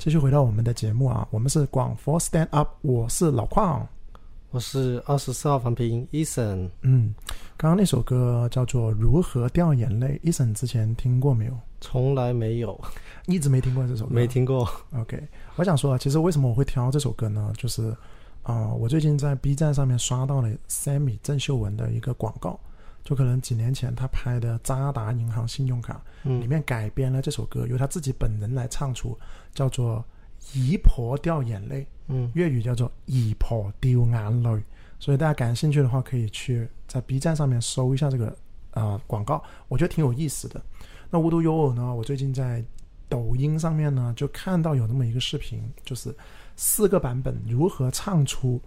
继续回到我们的节目啊，我们是广佛 Stand Up， 我是老邝，我是24号房评 Eason。刚刚那首歌叫做《如何掉眼泪》，Eason之前听过没有？从来没有，一直没听过这首歌，没听过。OK， 我想说啊，其实为什么我会挑这首歌呢？就是我最近在 B 站上面刷到了 Sammy 郑秀文的一个广告，就可能几年前他拍的渣打银行信用卡里面改编了这首歌，由他自己本人来唱出，叫做姨婆掉眼泪，粤语叫做姨婆掉眼泪，所以大家感兴趣的话可以去在 B 站上面搜一下这个广告，我觉得挺有意思的。那无独有偶呢，我最近在抖音上面呢就看到有那么一个视频，就是4个版本如何唱出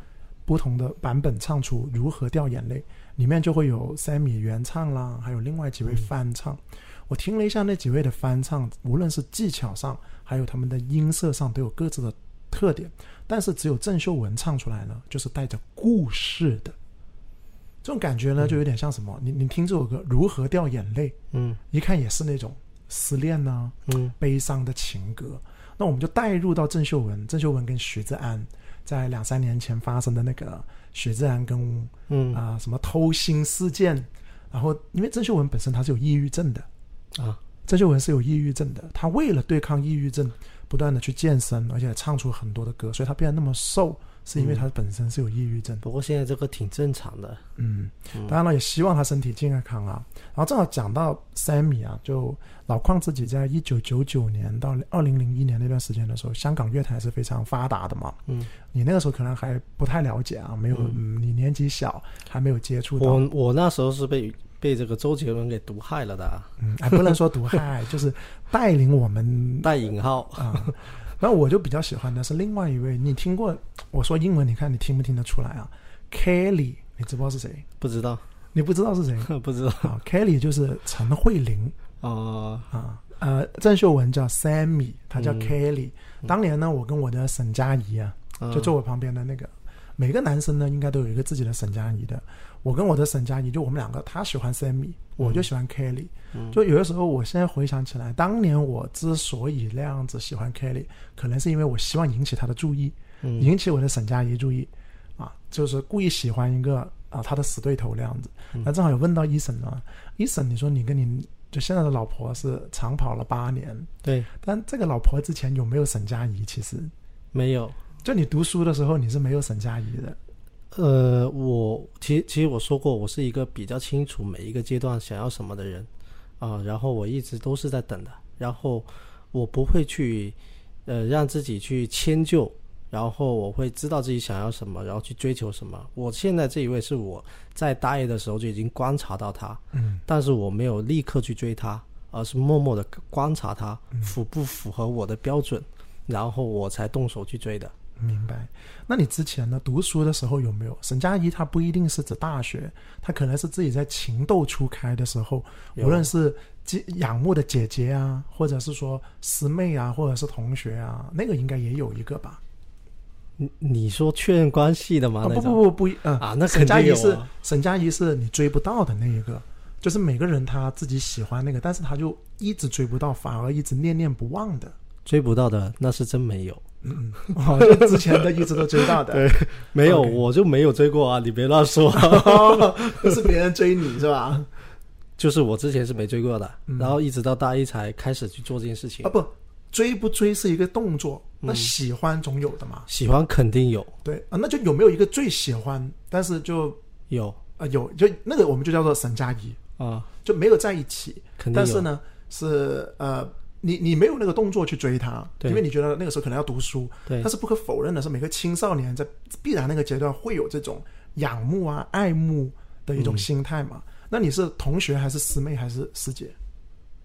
不同的版本唱出如何掉眼泪，里面就会有 Sammy 原唱啦，还有另外几位翻唱。我听了一下那几位的翻唱，无论是技巧上还有他们的音色上都有各自的特点，但是只有郑秀文唱出来呢就是带着故事的，这种感觉呢就有点像什么，你听这首歌如何掉眼泪，一看也是那种失恋啊，悲伤的情歌。那我们就带入到郑秀文跟许志安在2-3年前发生的那个许志安跟什么偷心事件，然后因为郑秀文本身她是有抑郁症的啊，郑秀文是有抑郁症的，她为了对抗抑郁症不断的去健身，而且唱出很多的歌，所以她变得那么瘦是因为她本身是有抑郁症。不过现在这个挺正常的，当然了也希望她身体健康啊。然后正好讲到 Sammy 啊，就老邝自己在1999年到2001年那段时间的时候，香港乐坛是非常发达的嘛，你那个时候可能还不太了解啊，没有，你年纪小还没有接触到。我那时候是被这个周杰伦给毒害了的，不能说毒害就是带领我们带引号啊。那我就比较喜欢的是另外一位，你听过，我说英文你看你听不听得出来啊， Kelly， 你知不知道是谁？不知道。你不知道是谁？不知道啊。Kelly 就是陈慧琳郑秀文叫 Sammy， 她叫 Kelly，当年呢我跟我的沈佳宜啊，就坐我旁边的那个，每个男生呢应该都有一个自己的沈佳宜的，我跟我的沈佳宜就我们两个，他喜欢 Sammy， 我就喜欢 Kelly，就有的时候我现在回想起来，当年我之所以那样子喜欢 Kelly， 可能是因为我希望引起他的注意，引起我的沈佳宜注意啊，就是故意喜欢一个他的死对头那样子。那正好有问到 Eason 呢，Eason 你说你跟你就现在的老婆是长跑了8年，对，但这个老婆之前有没有沈佳宜？其实没有，就你读书的时候你是没有沈佳宜的。我其实我说过我是一个比较清楚每一个阶段想要什么的人啊，然后我一直都是在等的，然后我不会去让自己去迁就，然后我会知道自己想要什么，然后去追求什么。我现在这一位是我在大一的时候就已经观察到他，但是我没有立刻去追他，而是默默的观察他符不符合我的标准，然后我才动手去追的。明白。那你之前呢读书的时候有没有沈佳宜？她不一定是指大学，她可能是自己在情窦初开的时候，无论是仰慕的姐姐啊，或者是说师妹啊，或者是同学啊，那个应该也有一个吧。你说确认关系的吗？那肯定有啊。沈佳宜是你追不到的那一个，就是每个人他自己喜欢那个，但是他就一直追不到，反而一直念念不忘的。追不到的那是真没有。就之前的一直都追到的。对，没有，我就没有追过啊，你别乱说。是别人追你是吧？就是我之前是没追过的，然后一直到大一才开始去做这件事情。追不追是一个动作，那喜欢总有的嘛。喜欢肯定有。对啊，那就有没有一个最喜欢，但是就有有，就那个我们就叫做沈佳宜啊，就没有在一起，但是呢是你没有那个动作去追他，因为你觉得那个时候可能要读书。对，但是不可否认的是，每个青少年在必然那个阶段会有这种仰慕啊、爱慕的一种心态嘛。那你是同学还是师妹还是师姐？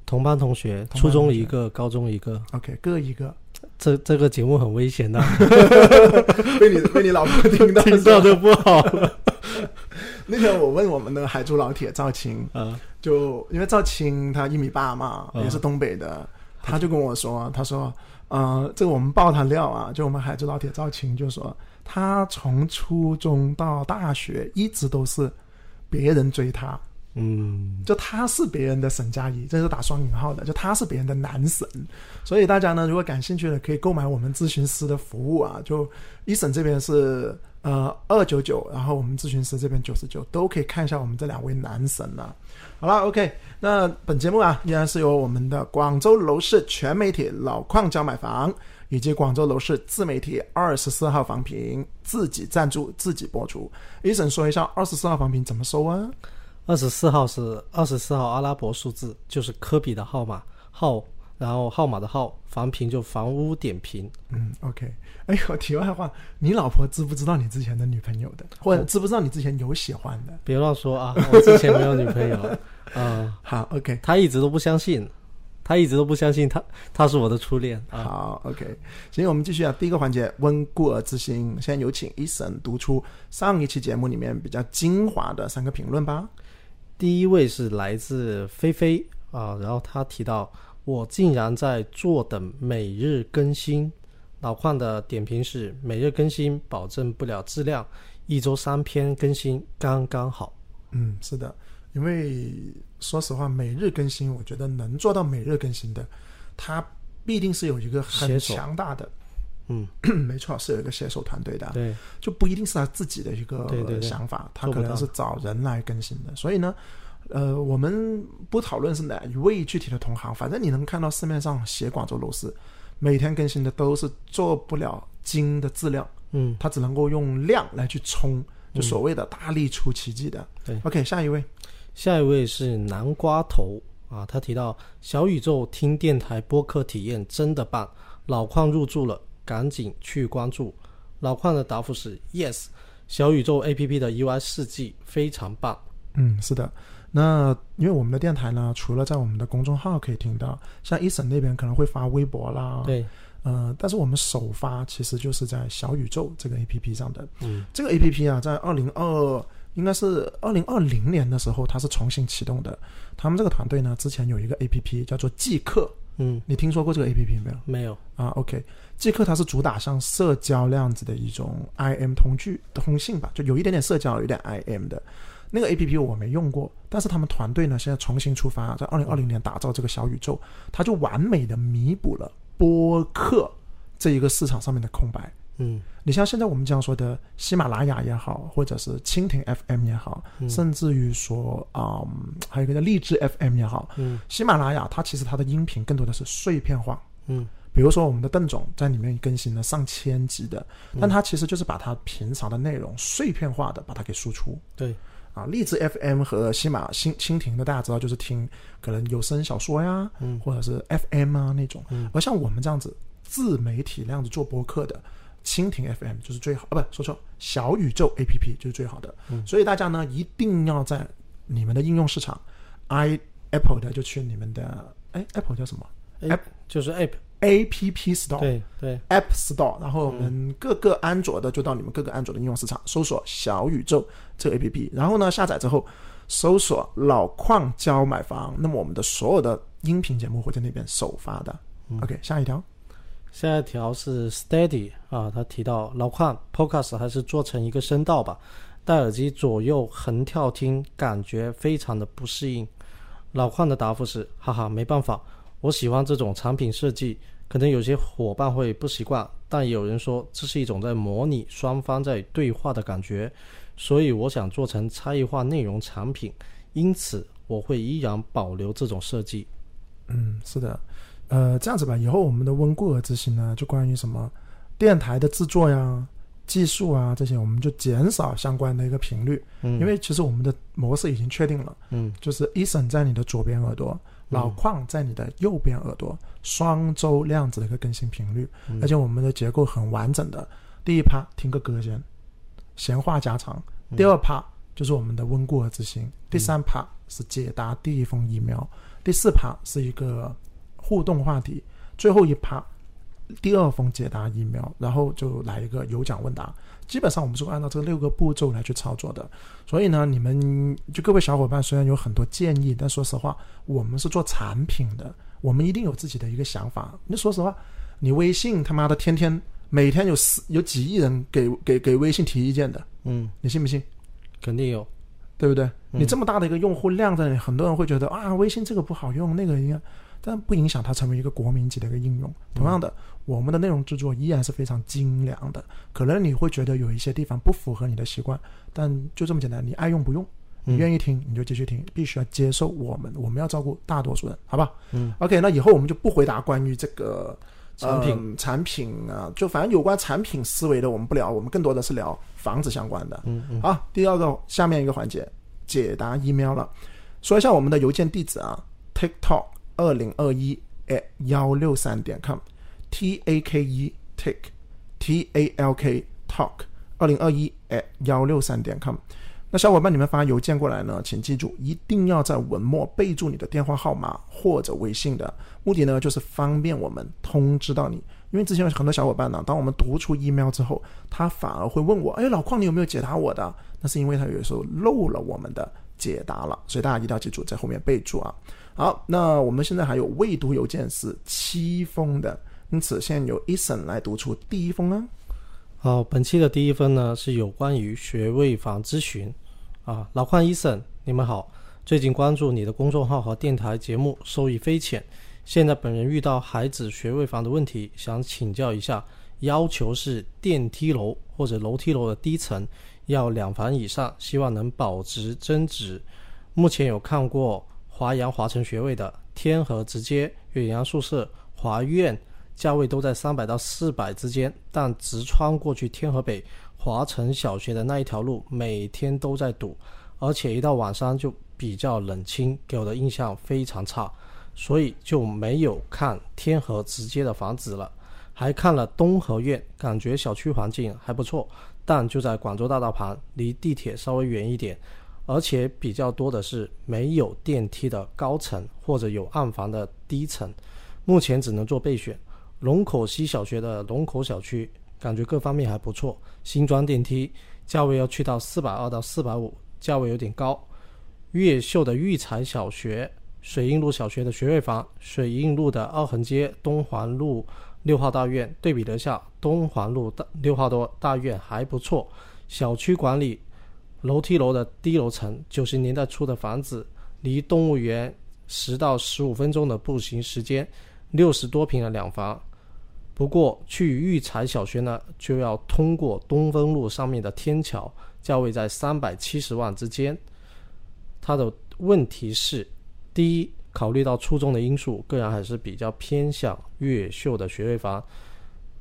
同班同学，初中一个，高中一个。OK， 各一个。这个节目很危险的，被你老婆听到就不好了。那天我问我们的海珠老铁赵青，就因为赵青他1.8米嘛，也是东北的。他就跟我说，他说这个我们爆他料啊，就我们海珠老铁赵晴就说，他从初中到大学一直都是别人追他，嗯，就他是别人的沈佳宜，这是打双引号的，就他是别人的男神。所以大家呢，如果感兴趣的可以购买我们咨询师的服务啊，就Eason这边是299，然后我们咨询师这边99，都可以看一下我们这两位男神啊。好了 OK， 那本节目啊依然是由我们的广州楼市全媒体老邝教买房以及广州楼市自媒体24号房评自己赞助自己播出。Eason说一下24号房评怎么搜啊？24号是24号阿拉伯数字，就是科比的号码，号然后号码的号，房评就房屋点评。嗯 OK， 哎呦题外话，你老婆知不知道你之前的女朋友的，或者知不知道你之前有喜欢的？别乱说啊，我之前没有女朋友、好 OK， 她一直都不相信，她是我的初恋、啊、好 OK， 所以我们继续啊，第一个环节温故而知新，现在有请Eason读出上一期节目里面比较精华的3个评论吧。第一位是来自菲菲啊，然后他提到我竟然在坐等每日更新，老邝的点评是每日更新保证不了质量，1周3篇更新刚刚好。嗯，是的，因为说实话每日更新我觉得能做到每日更新的他必定是有一个很强大的，嗯，没错，是有一个携手团队的，对，就不一定是他自己的一个想法，对对对，他可能是找人来更新的。所以呢我们不讨论是哪一位具体的同行，反正你能看到市面上写广州楼市每天更新的都是做不了精的质量，嗯，他只能够用量来去冲，就所谓的大力出奇迹的、嗯、OK， 下一位是南瓜头啊，他提到小宇宙听电台播客体验真的棒，老邝入驻了赶紧去关注。老邝的答复是 yes， 小宇宙 APP 的 UI 设计非常棒。嗯，是的，那因为我们的电台呢除了在我们的公众号可以听到，像Eason那边可能会发微博啦，对，但是我们首发其实就是在小宇宙这个 APP 上的、嗯、这个 APP 啊在2020年的时候它是重新启动的。他们这个团队呢之前有一个 APP 叫做即刻，嗯，你听说过这个 APP 没有？没有啊 OK， 即刻它是主打上社交那样子的一种 IM 通信吧，就有一点点社交有一点 IM 的那个 APP， 我没用过，但是他们团队呢现在重新出发，在2020年打造这个小宇宙，它就完美的弥补了播客这一个市场上面的空白。嗯，你像现在我们这样说的喜马拉雅也好，或者是蜻蜓 FM 也好、嗯、甚至于说、还有一个叫荔枝 FM 也好、嗯、喜马拉雅它其实它的音频更多的是碎片化，嗯，比如说我们的邓总在里面更新了上千集的，但它其实就是把它平常的内容碎片化的把它给输出。对啊，荔枝 FM 和蜻蜓的大家知道就是听可能有声小说呀、嗯、或者是 FM 啊那种、嗯、而像我们这样子自媒体那样子做播客的蜻蜓 FM 就是最好、啊、不说错，小宇宙 APP 就是最好的、嗯、所以大家呢一定要在你们的应用市场 Apple 的就去你们的 Apple 叫什么 App， 就是 App Store， 对对 App Store， 然后我们各个安卓的就到你们各个安卓的应用市场搜索小宇宙这个 APP， 然后呢下载之后搜索老邝教买房，那么我们的所有的音频节目会在那边首发的、嗯、OK， 下一条是 Steady 啊，他提到老邝 Podcast 还是做成一个声道吧，戴耳机左右横跳听感觉非常的不适应。老邝的答复是哈哈没办法，我喜欢这种产品设计，可能有些伙伴会不习惯，但也有人说这是一种在模拟双方在对话的感觉，所以我想做成差异化内容产品，因此我会依然保留这种设计。嗯，是的，这样子吧，以后我们的温故而知新呢，就关于什么电台的制作呀技术啊这些我们就减少相关的一个频率、嗯、因为其实我们的模式已经确定了，嗯，就是 Eason 在你的左边耳朵，老邝在你的右边耳朵，双周那样子的一个更新频率、嗯、而且我们的结构很完整的，第一趴听个歌先闲话家常，第二趴就是我们的温故而知新、嗯、第三趴是解答第一封 email， 第四趴是一个互动话题，最后一趴第二封解答 email， 然后就来一个有奖问答，基本上我们是按照这6个步骤来去操作的。所以呢你们就各位小伙伴虽然有很多建议，但说实话我们是做产品的，我们一定有自己的一个想法。你说实话你微信他妈的天天每天有几亿人给微信提意见的，嗯，你信不信？肯定有，对不对？你这么大的一个用户量在，很多人会觉得啊，微信这个不好用，那个应该，但不影响它成为一个国民级的一个应用。同样的，我们的内容制作依然是非常精良的，可能你会觉得有一些地方不符合你的习惯，但就这么简单，你爱用不用，你愿意听你就继续听，必须要接受我们要照顾大多数人，好吧？OK， 那以后我们就不回答关于这个产品啊，就反正有关产品思维的我们不聊，我们更多的是聊房子相关的。好，第二个下面一个环节解答 email 了，说一下我们的邮件地址啊 ，talk2021@163.com talk2021@163.com。那小伙伴你们发邮件过来呢，请记住一定要在文末备注你的电话号码或者微信的目的呢，就是方便我们通知到你。因为之前有很多小伙伴呢，当我们读出 email 之后，他反而会问我，哎，老邝你有没有解答我的？那是因为他有时候漏了我们的解答了，所以大家一定要记住在后面备注啊。好，那我们现在还有未读邮件是7封的，因此现在由 Eason 来读出第一封啊。好，本期的第一封呢是有关于学位房咨询啊，老邝 Eason 你们好，最近关注你的公众号和电台节目，收益非浅。现在本人遇到孩子学位房的问题，想请教一下，要求是电梯楼或者楼梯楼的低层，要2房以上，希望能保值增值。目前有看过华阳华城学位的天河直街、岳阳宿舍、华苑，价位都在300到400之间，但直穿过去天河北华城小学的那一条路每天都在堵，而且一到晚上就比较冷清，给我的印象非常差，所以就没有看天河直接的房子了，还看了东河苑，感觉小区环境还不错，但就在广州大道旁，离地铁稍微远一点，而且比较多的是没有电梯的高层或者有暗房的低层，目前只能做备选。龙口西小学的龙口小区感觉各方面还不错，新装电梯，价位要去到420到450，价位有点高。越秀的育才小学、水印路小学的学位房，水印路的2横街、东环路6号大院，对比了一下，东环路6号大院还不错。小区管理楼梯楼的低楼层，90年代初的房子，离动物园10到15分钟的步行时间，60多平的2房。不过去育才小学呢，就要通过东风路上面的天桥，价位在370万之间。它的问题是，第一，考虑到初中的因素，个人还是比较偏向越秀的学位房。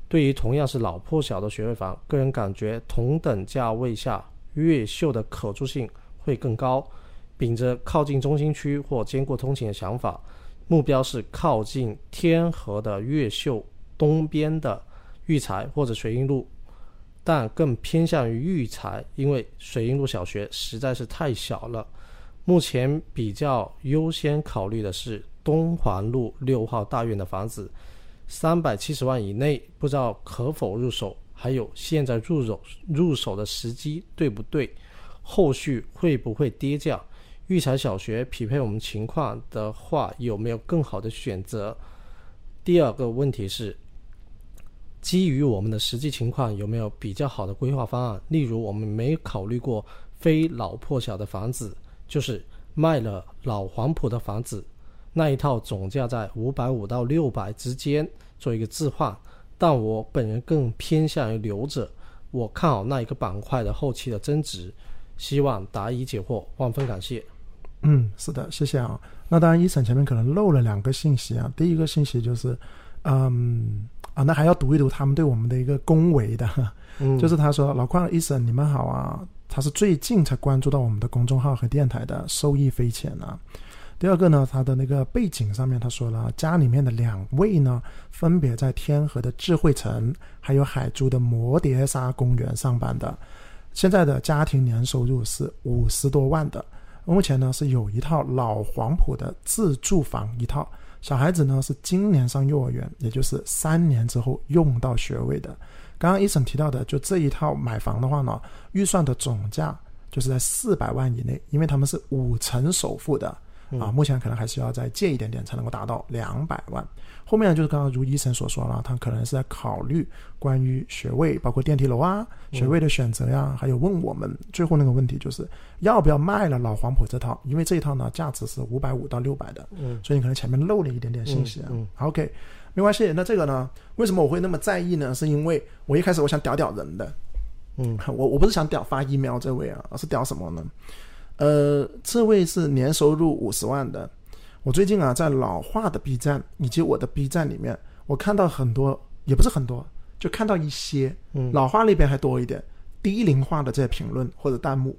对于同样是老破小的学位房，个人感觉同等价位下，越秀的可住性会更高。秉着靠近中心区或兼顾通勤的想法，目标是靠近天河的越秀东边的育才或者水印路，但更偏向于育才，因为水印路小学实在是太小了。目前比较优先考虑的是东环路6号大院的房子，370万以内，不知道可否入手，还有现在入手的时机对不对，后续会不会跌价。育才小学匹配我们情况的话，有没有更好的选择？第二个问题是，基于我们的实际情况，有没有比较好的规划方案？例如我们没考虑过非老破小的房子，就是卖了老黄埔的房子，那一套总价在550到600之间做一个置换，但我本人更偏向于留着，我看好那一个板块的后期的增值，希望答疑解惑，万分感谢。是的，谢谢啊。那当然Eason前面可能漏了2个信息啊。第一个信息就是那还要读一读他们对我们的一个恭维的，就是他说，老邝Eason你们好啊，他是最近才关注到我们的公众号和电台的，收益匪浅啊。第二个呢，他的那个背景上面他说了，家里面的2位呢分别在天河的智慧城还有海珠的摩碟沙公园上班的，现在的家庭年收入是50多万的，目前呢是有一套老黄埔的自住房一套，小孩子呢是今年上幼儿园，也就是3年之后用到学位的。刚刚Eason提到的就这一套买房的话呢，预算的总价就是在400万以内，因为他们是5成首付的，啊，目前可能还是要再借一点点才能够达到200万。后面就是刚刚如Eason所说了，他可能是在考虑关于学位，包括电梯楼啊，学位的选择呀，还有问我们最后那个问题就是要不要卖了老黄埔这套，因为这一套呢价值是550到600的，所以你可能前面漏了一点点信息。OK， 没关系。那这个呢，为什么我会那么在意呢？是因为我一开始我想屌屌人的，我不是想屌发 email 这位啊，而是屌什么呢？这位是年收入50万的。我最近啊，在老化的 B 站以及我的 B 站里面，我看到很多，也不是很多，就看到一些，老化那边还多一点，低龄化的这些评论或者弹幕，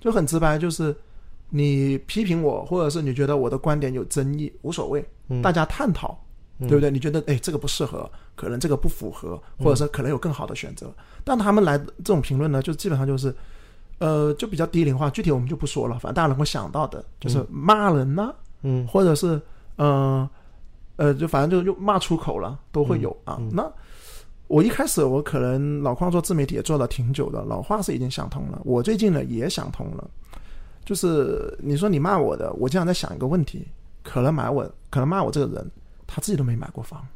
就很直白，就是你批评我，或者是你觉得我的观点有争议，无所谓，大家探讨，对不对？你觉得哎，这个不适合，可能这个不符合，或者是可能有更好的选择。但他们来这种评论呢，就基本上就是。就比较低龄化，具体我们就不说了，反正大家能够想到的就是骂人啊，或者是就反正就骂出口了，都会有啊。那我一开始我可能老矿做自媒体也做了挺久的，老话是已经想通了，我最近呢也想通了，就是你说你骂我的，我经常在想一个问题，可能骂我这个人他自己都没买过房，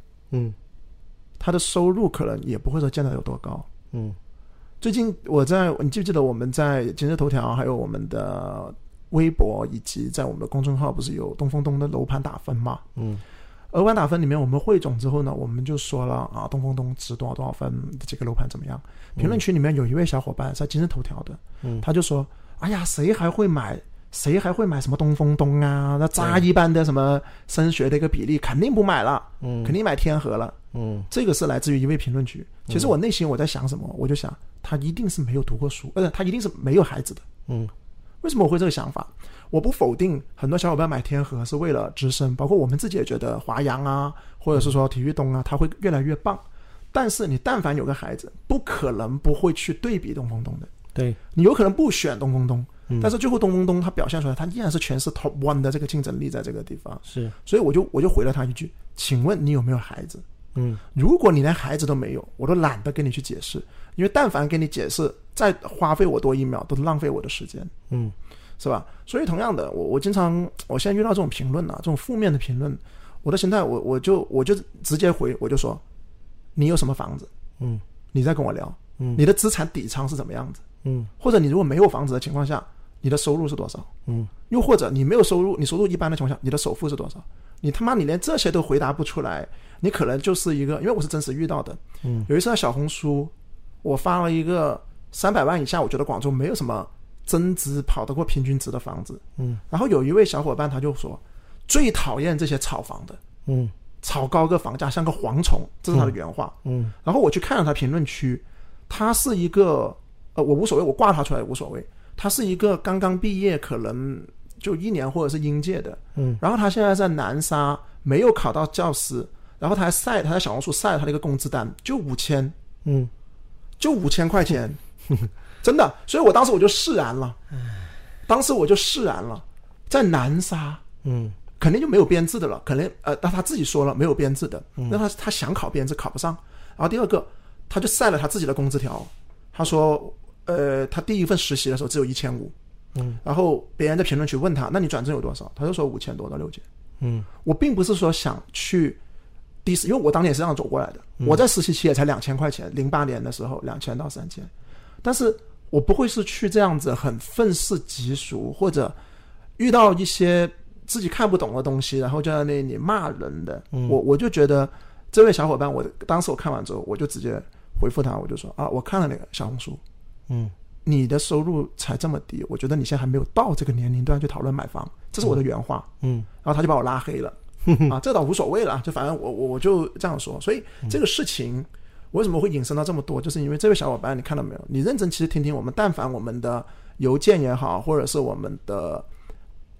他的收入可能也不会说见到有多高，最近你记不记得我们在今日头条还有我们的微博以及在我们的公众号不是有东风东的楼盘打分嘛？楼盘打分里面我们汇总之后呢，我们就说了啊，东风东值多少多少分，这个楼盘怎么样？评论区里面有一位小伙伴在今日头条的，他就说：“哎呀，谁还会买什么东风东啊？那渣一般的什么升学的一个比例，肯定不买了，肯定买天河了。”这个是来自于一位评论区。其实我内心我在想什么，我就想他一定是没有读过书，他一定是没有孩子的。为什么我会这个想法？我不否定很多小伙伴买天河是为了直升，包括我们自己也觉得华阳啊，或者是说体育东啊，他会越来越棒。但是你但凡有个孩子，不可能不会去对比东风东的。对，你有可能不选东风东。但是最后东风东他表现出来，他依然是全市 top one 的这个竞争力在这个地方。是，所以我就回了他一句：“请问你有没有孩子？”如果你连孩子都没有，我都懒得跟你去解释，因为但凡跟你解释，再花费我多一秒，都浪费我的时间。是吧？所以同样的，我经常我现在遇到这种评论啊，这种负面的评论，我的心态我就直接回，我就说：“你有什么房子？你再跟我聊。你的资产底仓是怎么样子？或者你如果没有房子的情况下。”你的收入是多少？又或者你没有收入，你收入一般的情况下，你的首付是多少？你他妈你连这些都回答不出来，你可能就是一个，因为我是真实遇到的。有一次在小红书，我发了一个300万以下，我觉得广州没有什么增值跑得过平均值的房子。然后有一位小伙伴他就说，最讨厌这些炒房的，炒高个房价像个蝗虫，这是他的原话。然后我去看了他评论区，他是一个我无所谓，我挂他出来也无所谓。他是一个刚刚毕业，可能就1年或者是应届的，然后他现在在南沙没有考到教师，然后他在小红书晒了他的一个工资单，就5000，就5000块钱，真的。所以我当时我就释然了，在南沙，肯定就没有编制的了，可能但他自己说了没有编制的，那他想考编制考不上。然后第二个，他就晒了他自己的工资条，他说。他第一份实习的时候只有1500，然后别人在评论区问他，那你转正有多少？他就说5000多到6000。我并不是说想去低视，因为我当年也是这样走过来的。我在实习期也才2000块钱，08年的时候2000到3000，但是我不会是去这样子很愤世嫉俗，或者遇到一些自己看不懂的东西，然后就在那里骂人的。我就觉得这位小伙伴，我当时我看完之后，我就直接回复他，我就说啊，我看了那个小红书。你的收入才这么低，我觉得你现在还没有到这个年龄段去讨论买房，这是我的原话。然后他就把我拉黑了，啊，这倒无所谓了，就反正我就这样说。所以这个事情为什么会引申到这么多，就是因为这位小伙伴，你看到没有？你认真其实听听我们，但凡我们的邮件也好，或者是我们的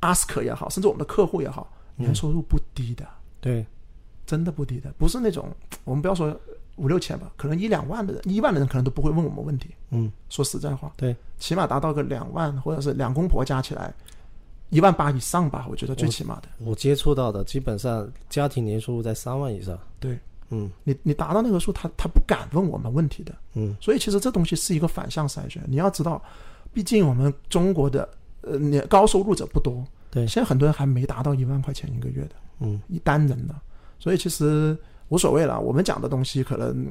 ask 也好，甚至我们的客户也好，年收入不低的，对，真的不低的，不是那种我们不要说。5、6千吧，可能1、2万的人，1万的人可能都不会问我们问题。说实在话，对，起码达到个2万，或者是两公婆加起来18000以上吧，我觉得最起码的。我接触到的基本上家庭年收入在3万以上。对，你达到那个数，他不敢问我们问题的。所以其实这东西是一个反向筛选，你要知道，毕竟我们中国的高收入者不多，对，现在很多人还没达到1万块钱一个月的，一单人的，所以其实无所谓了，我们讲的东西可能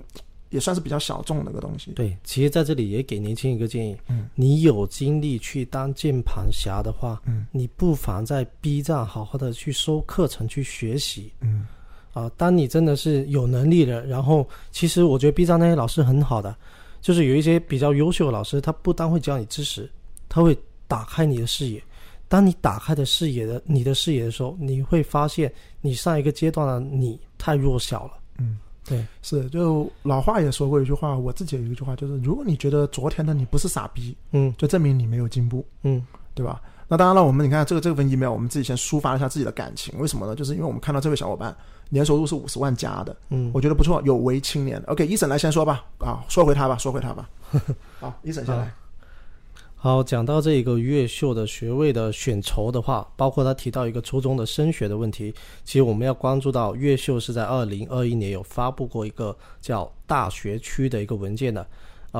也算是比较小众的一个东西。对，其实在这里也给年轻人一个建议，你有精力去当键盘侠的话，你不妨在 B 站好好的去收课程去学习，当你真的是有能力的，然后其实我觉得 B 站那些老师很好的，就是有一些比较优秀的老师，他不单会教你知识，他会打开你的视野，当你打开的视野的你的视野的时候，你会发现你上一个阶段的你太弱小了。对，是，就老话也说过一句话，我自己有一句话，就是如果你觉得昨天的你不是傻逼，就证明你没有进步，对吧？那当然了，我们你看这份 email， 我们自己先抒发一下自己的感情，为什么呢？就是因为我们看到这位小伙伴年收入是50万加的，我觉得不错，有为青年。OK， Eason 来先说吧，说回他吧。好， Eason 先来。好，讲到这个越秀的学位的选筹的话，包括他提到一个初中的升学的问题，其实我们要关注到越秀是在2021年有发布过一个叫大学区的一个文件的，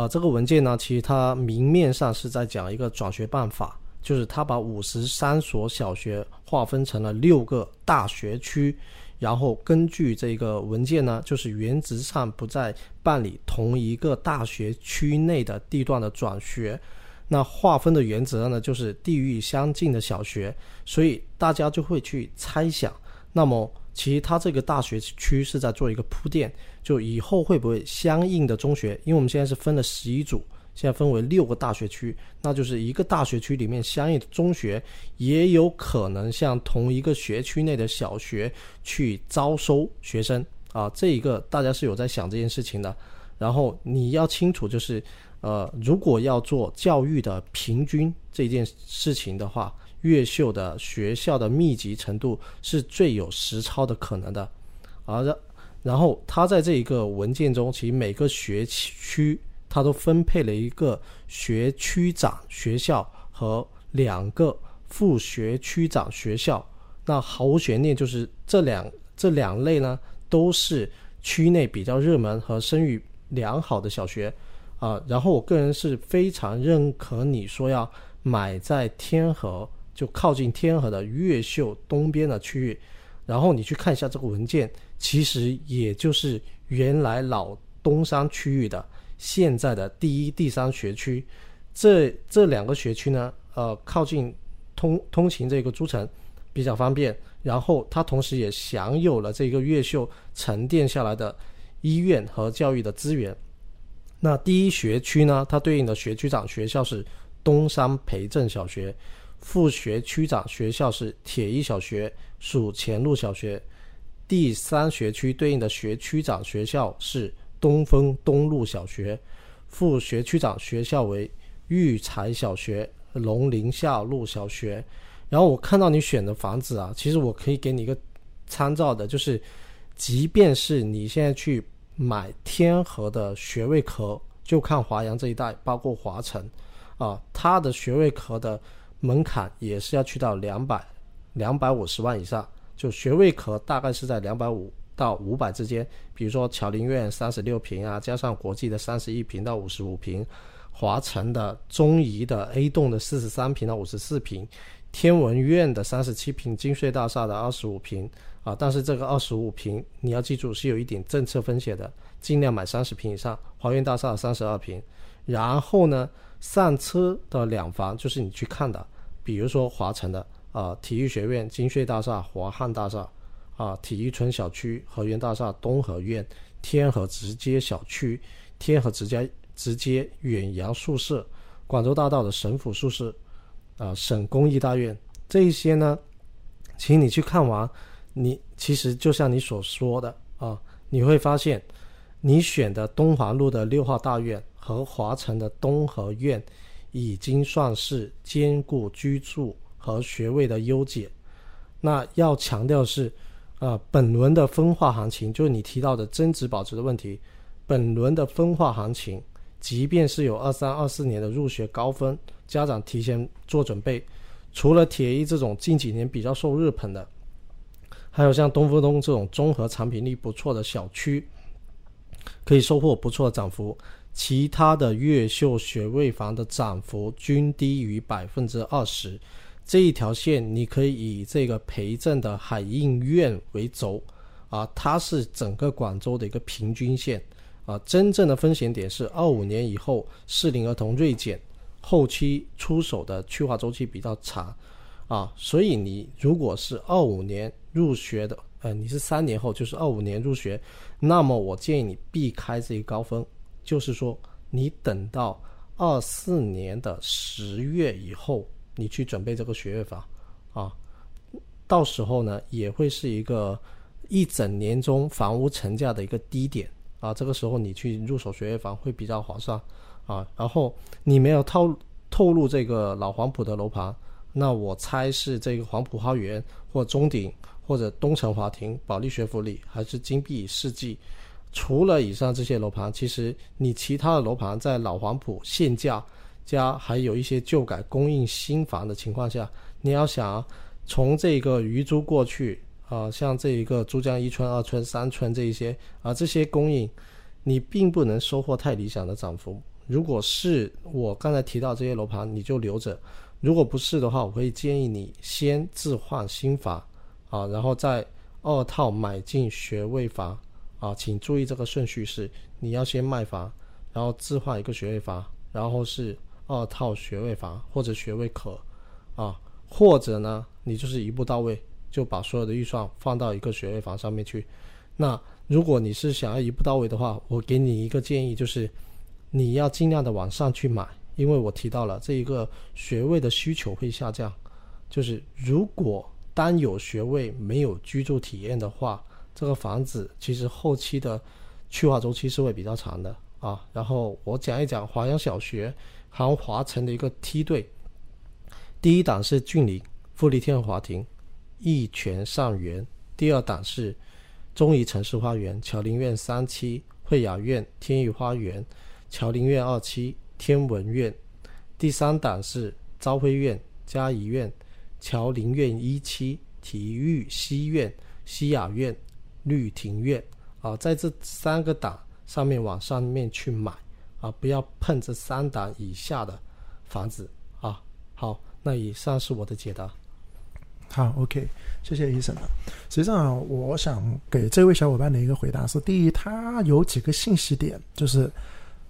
这个文件呢，其实它明面上是在讲一个转学办法，就是他把53所小学划分成了6个大学区，然后根据这个文件呢，就是原则上不再办理同一个大学区内的地段的转学，那划分的原则呢，就是地域相近的小学，所以大家就会去猜想，那么其实它这个大学区是在做一个铺垫，就以后会不会相应的中学，因为我们现在是分了11组，现在分为6个大学区，那就是一个大学区里面相应的中学也有可能向同一个学区内的小学去招收学生啊，这一个大家是有在想这件事情的。然后你要清楚就是如果要做教育的平均这件事情的话，越秀的学校的密集程度是最有实操的可能的。然后他在这一个文件中，其实每个学区他都分配了一个学区长学校和2个副学区长学校，那毫无悬念就是这两类呢都是区内比较热门和声誉良好的小学。然后我个人是非常认可你说要买在天河，就靠近天河的越秀东边的区域，然后你去看一下这个文件，其实也就是原来老东山区域的现在的第3学区，这两个学区呢，靠近通勤这个诸城比较方便，然后它同时也享有了这个越秀沉淀下来的医院和教育的资源。那第一学区呢，它对应的学区长学校是东山培正小学，副学区长学校是铁一小学、蜀前路小学，第3学区对应的学区长学校是东风东路小学，副学区长学校为育才小学、龙林下路小学。然后我看到你选的房子啊，其实我可以给你一个参照的，就是即便是你现在去买天河的学位壳，就看华阳这一带，包括华城啊，它的学位壳的门槛也是要去到250万以上，就学位壳大概是在250到500之间。比如说乔林苑36平啊，加上国际的31平到55平，华城的中移的 A 栋的43平到54平，天文院的37平，金穗大厦的25平啊，但是这个25平你要记住是有一点政策风险的，尽量买30平以上，华苑大厦的32平。然后呢，上车的2房就是你去看的，比如说华城的体育学院、金穗大厦、华汉大厦啊，体育村小区、河源大厦、东河苑、天河直街小区、天河直街、远洋宿舍、广州大道的省府宿舍啊，省工艺大院，这些呢，请你去看完，你其实就像你所说的啊，你会发现你选的东华路的6号大院和华城的东河苑已经算是兼顾居住和学位的优解。那要强调的是本轮的分化行情，就是你提到的增值保值的问题，本轮的分化行情即便是有23、24年的入学高峰，家长提前做准备，除了铁一这种近几年比较受热捧的，还有像东风东这种综合产品力不错的小区，可以收获不错的涨幅。其他的越秀学位房的涨幅均低于20%，这一条线你可以以这个培正的海印苑为轴啊，它是整个广州的一个平均线啊。真正的风险点是25年以后适龄儿童锐减，后期出手的去化周期比较长啊，所以你如果是25年入学的，你是3年后就是25年入学，那么我建议你避开这个高峰，就是说你等到24年的10月以后你去准备这个学业法啊，到时候呢也会是一个一整年中房屋成价的一个低点啊，这个时候你去入手学业房会比较划算啊。然后你没有透露这个老黄埔的楼盘，那我猜是这个黄埔花园或中鼎或者东城华庭、保利学府里还是金碧世纪，除了以上这些楼盘，其实你其他的楼盘在老黄埔限价加还有一些旧改供应新房的情况下，你要想从这个余租过去啊，像这一个珠江1村、2村、3村这一些啊，这些供应你并不能收获太理想的涨幅。如果是我刚才提到这些楼盘你就留着，如果不是的话我会建议你先置换新房啊，然后再二套买进学位房啊，请注意这个顺序是你要先卖房，然后置换一个学位房，然后是二套学位房或者学位壳啊，或者呢你就是一步到位就把所有的预算放到一个学位房上面去。那如果你是想要一步到位的话，我给你一个建议，就是你要尽量的往上去买，因为我提到了这一个学位的需求会下降，就是如果单有学位没有居住体验的话，这个房子其实后期的去化周期是会比较长的啊。然后我讲一讲华阳小学含华城的一个梯队，第一档是峻岭富力天华庭一泉上园，第二档是中怡城市花园侨林苑3期、惠雅苑天宇花园侨林苑2期、天文苑，第三档是昭辉苑嘉怡苑侨林苑1期、体育西苑西雅苑绿庭苑啊，在这3个档上面往上面去买啊，不要碰这3档以下的房子啊。好，那以上是我的解答。好 OK， 谢谢Eason。实际上我想给这位小伙伴的一个回答是，第一他有几个信息点，就是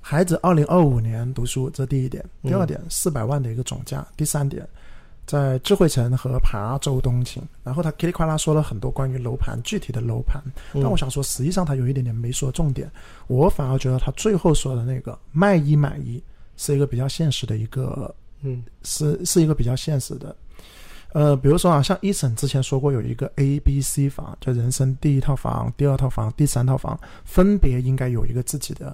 孩子2025年读书，这第一点。第二点400万的一个总价。第三点在智慧城和琶洲东景，然后他噼里啪啦说了很多关于楼盘具体的楼盘，但我想说实际上他有一点点没说重点，我反而觉得他最后说的那个卖一买一是一个比较现实的一个是一个比较现实的比如说啊，像Eason之前说过有一个 ABC 房，就人生第一套房、第二套房、第三套房分别应该有一个自己的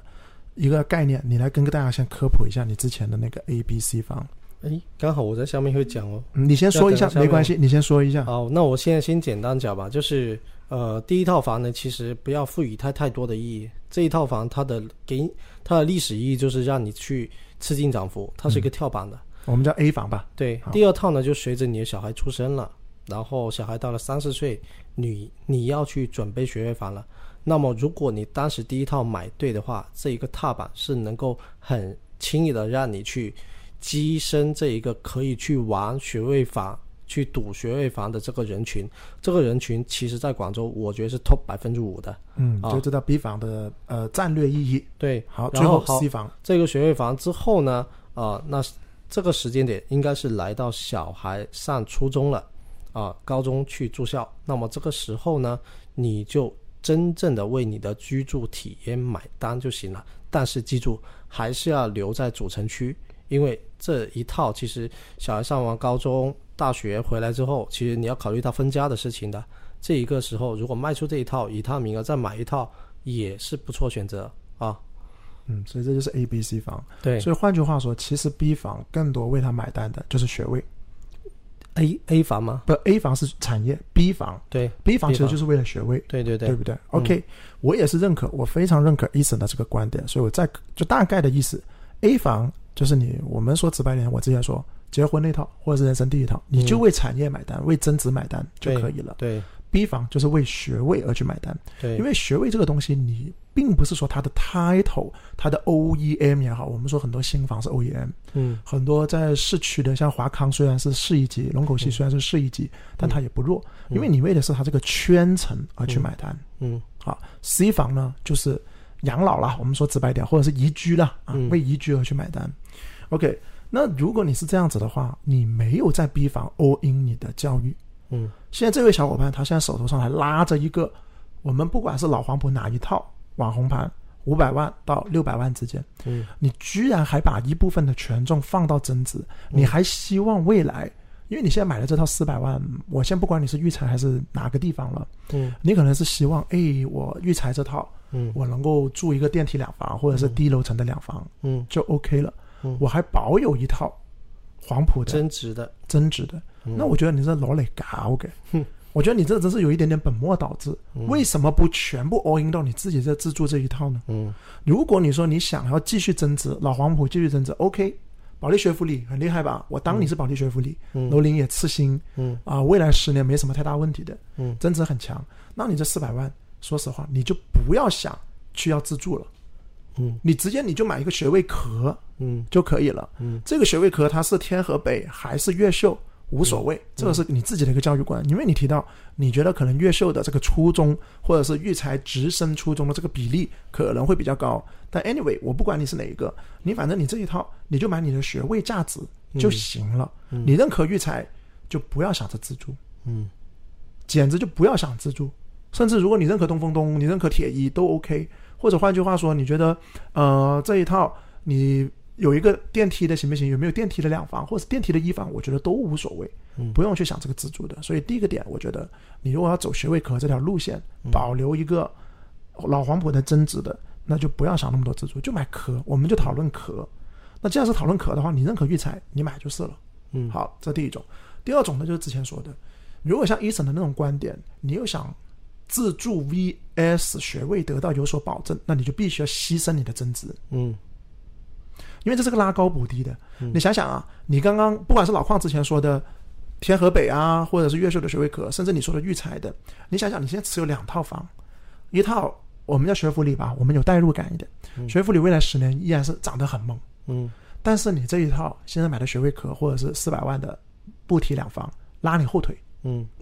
一个概念，你来跟大家先科普一下你之前的那个 ABC 房。刚好我在下面会讲哦，你先说一下没关系，你先说一下。好，那我现在先简单讲吧，就是第一套房呢其实不要赋予它太多的意义，这一套房它的历史意义就是让你去吃进涨幅，它是一个跳板的，我们叫 A 房吧。对，第二套呢就随着你的小孩出生了，然后小孩到了30岁，你要去准备学位房了，那么如果你当时第一套买对的话，这一个踏板是能够很轻易的让你去跻身这一个可以去玩学位房、去赌学位房的这个人群。这个人群其实在广州我觉得是 top5% 的就知道 B 房的战略意义。对，好，最后 C 房这个学位房之后呢那这个时间点应该是来到小孩上初中了啊，高中去住校，那么这个时候呢你就真正的为你的居住体验买单就行了，但是记住还是要留在主城区，因为这一套其实小孩上完高中大学回来之后，其实你要考虑到分家的事情的，这一个时候如果卖出这一套，以他名额再买一套也是不错选择啊。所以这就是 ABC 房。对，所以换句话说其实 B 房更多为他买单的就是学位。A 房吗？不， A 房是产业， B 房，对， B 房其实就是为了学位。对对对，对不对？ OK， 我也是认可，我非常认可 Eason 的这个观点，所以我在就大概的意思， A 房就是我们说直白点，我之前说结婚那套或者是人生第一套，你就为产业买单，为增值买单就可以了。对， B 房就是为学位而去买单，对，因为学位这个东西你并不是说它的 title 它的 OEM 也好，我们说很多新房是 OEM， 很多在市区的像华康虽然是市一级，龙口西虽然是市一级，但它也不弱，因为你为的是它这个圈层而去买单。好， C 房呢就是养老啦，我们说直白点，或者是宜居啦，为宜居而去买单。 OK， 那如果你是这样子的话，你没有在 B 房 all in 你的教育。现在这位小伙伴他现在手头上还拉着一个，我们不管是老黄埔哪一套网红盘，500万到600万之间，你居然还把一部分的权重放到增值，你还希望未来，因为你现在买了这套400万，我先不管你是育才还是哪个地方了，你可能是希望，哎，我育才这套，我能够住一个电梯两房或者是低楼层的两房，就 OK 了，我还保有一套黄埔的增值的，那我觉得你这老累搞给，我觉得你这真是有一点点本末倒置，为什么不全部 all in 到你自己在自住这一套呢？如果你说你想要继续增值，老黄埔继续增值 OK， 保利学府里很厉害吧，我当你是保利学府里，楼龄也次新，未来10年没什么太大问题的，增值很强，那你这400万说实话你就不要想去要自住了，你直接你就买一个学位壳就可以了，这个学位壳它是天河北还是越秀无所谓，这个是你自己的一个教育观，因为你提到你觉得可能越秀的这个初中或者是育才直升初中的这个比例可能会比较高，但 anyway 我不管你是哪一个，你反正你这一套你就买你的学位价值就行了，你认可育才就不要想着自住，简直就不要想自住，甚至如果你认可东风东，你认可铁一都 OK， 或者换句话说你觉得这一套你有一个电梯的行不行，有没有电梯的两房或者电梯的一房，我觉得都无所谓，不用去想这个自住的。所以第一个点我觉得你如果要走学位壳这条路线，保留一个老黄埔的增值的，那就不要想那么多自住，就买壳，我们就讨论壳。那既然是讨论壳的话，你认可育才你买就是了，好，这第一种。第二种呢就是之前说的，如果像Eason的那种观点，你又想自住 VS 学位得到有所保证，那你就必须要牺牲你的增值，因为这是个拉高补低的，你想想啊，你刚刚不管是老邝之前说的天河北啊，或者是越秀的学位壳，甚至你说的育才的，你想想你现在持有2套房，一套我们叫学府里吧，我们有代入感一点，学府里未来10年依然是长得很猛，但是你这一套现在买的学位壳或者是400万的不提两房拉你后腿，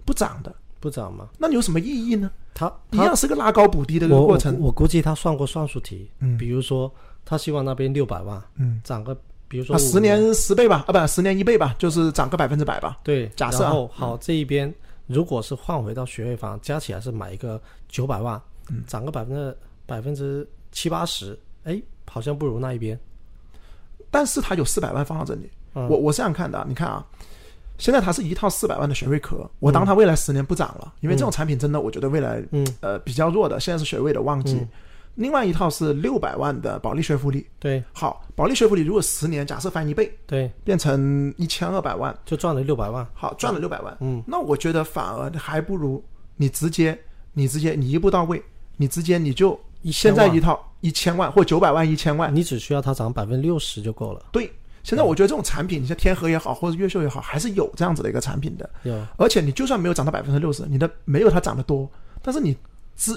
不涨的，不涨嘛，那你有什么意义呢？它一样是个拉高补低的一个过程。我估计他算过算术题，比如说他希望那边600万，涨个比如说10年10倍吧，不，10年1倍吧，就是涨个100%吧。对，假设然后好，这一边如果是换回到学位房，加起来是买一个900万，涨个70%-80%，哎，好像不如那一边。但是他有400万放到这里，我这样看的，你看啊。现在它是一套400万的学位壳，我当它未来10年不涨了，因为这种产品真的我觉得未来比较弱的，现在是学位的旺季。另外一套是600万的保利学府里，对，好，保利学府里如果10年假设翻1倍，对，变成1200万，就赚了600万，好，赚了600万，那我觉得反而还不如你直接你一步到位，你就现在一套1000万或900万1000万，你只需要它涨60%就够了，对。现在我觉得这种产品，你像天河也好，或者越秀也好，还是有这样子的一个产品的。而且你就算没有涨到60%，你的没有它涨得多，但是你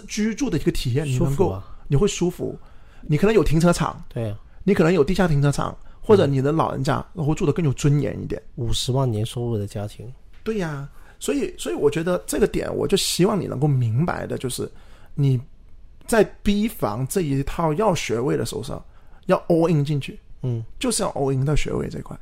居住的一个体验，你能够，你会舒服。你可能有停车场，对，你可能有地下停车场，或者你的老人家然后住得更有尊严一点。50万年收入的家庭，对呀。所以我觉得这个点，我就希望你能够明白的，就是你在 B 房这一套要学位的时候上，要 all in 进去。就是要 all in 到学位这块，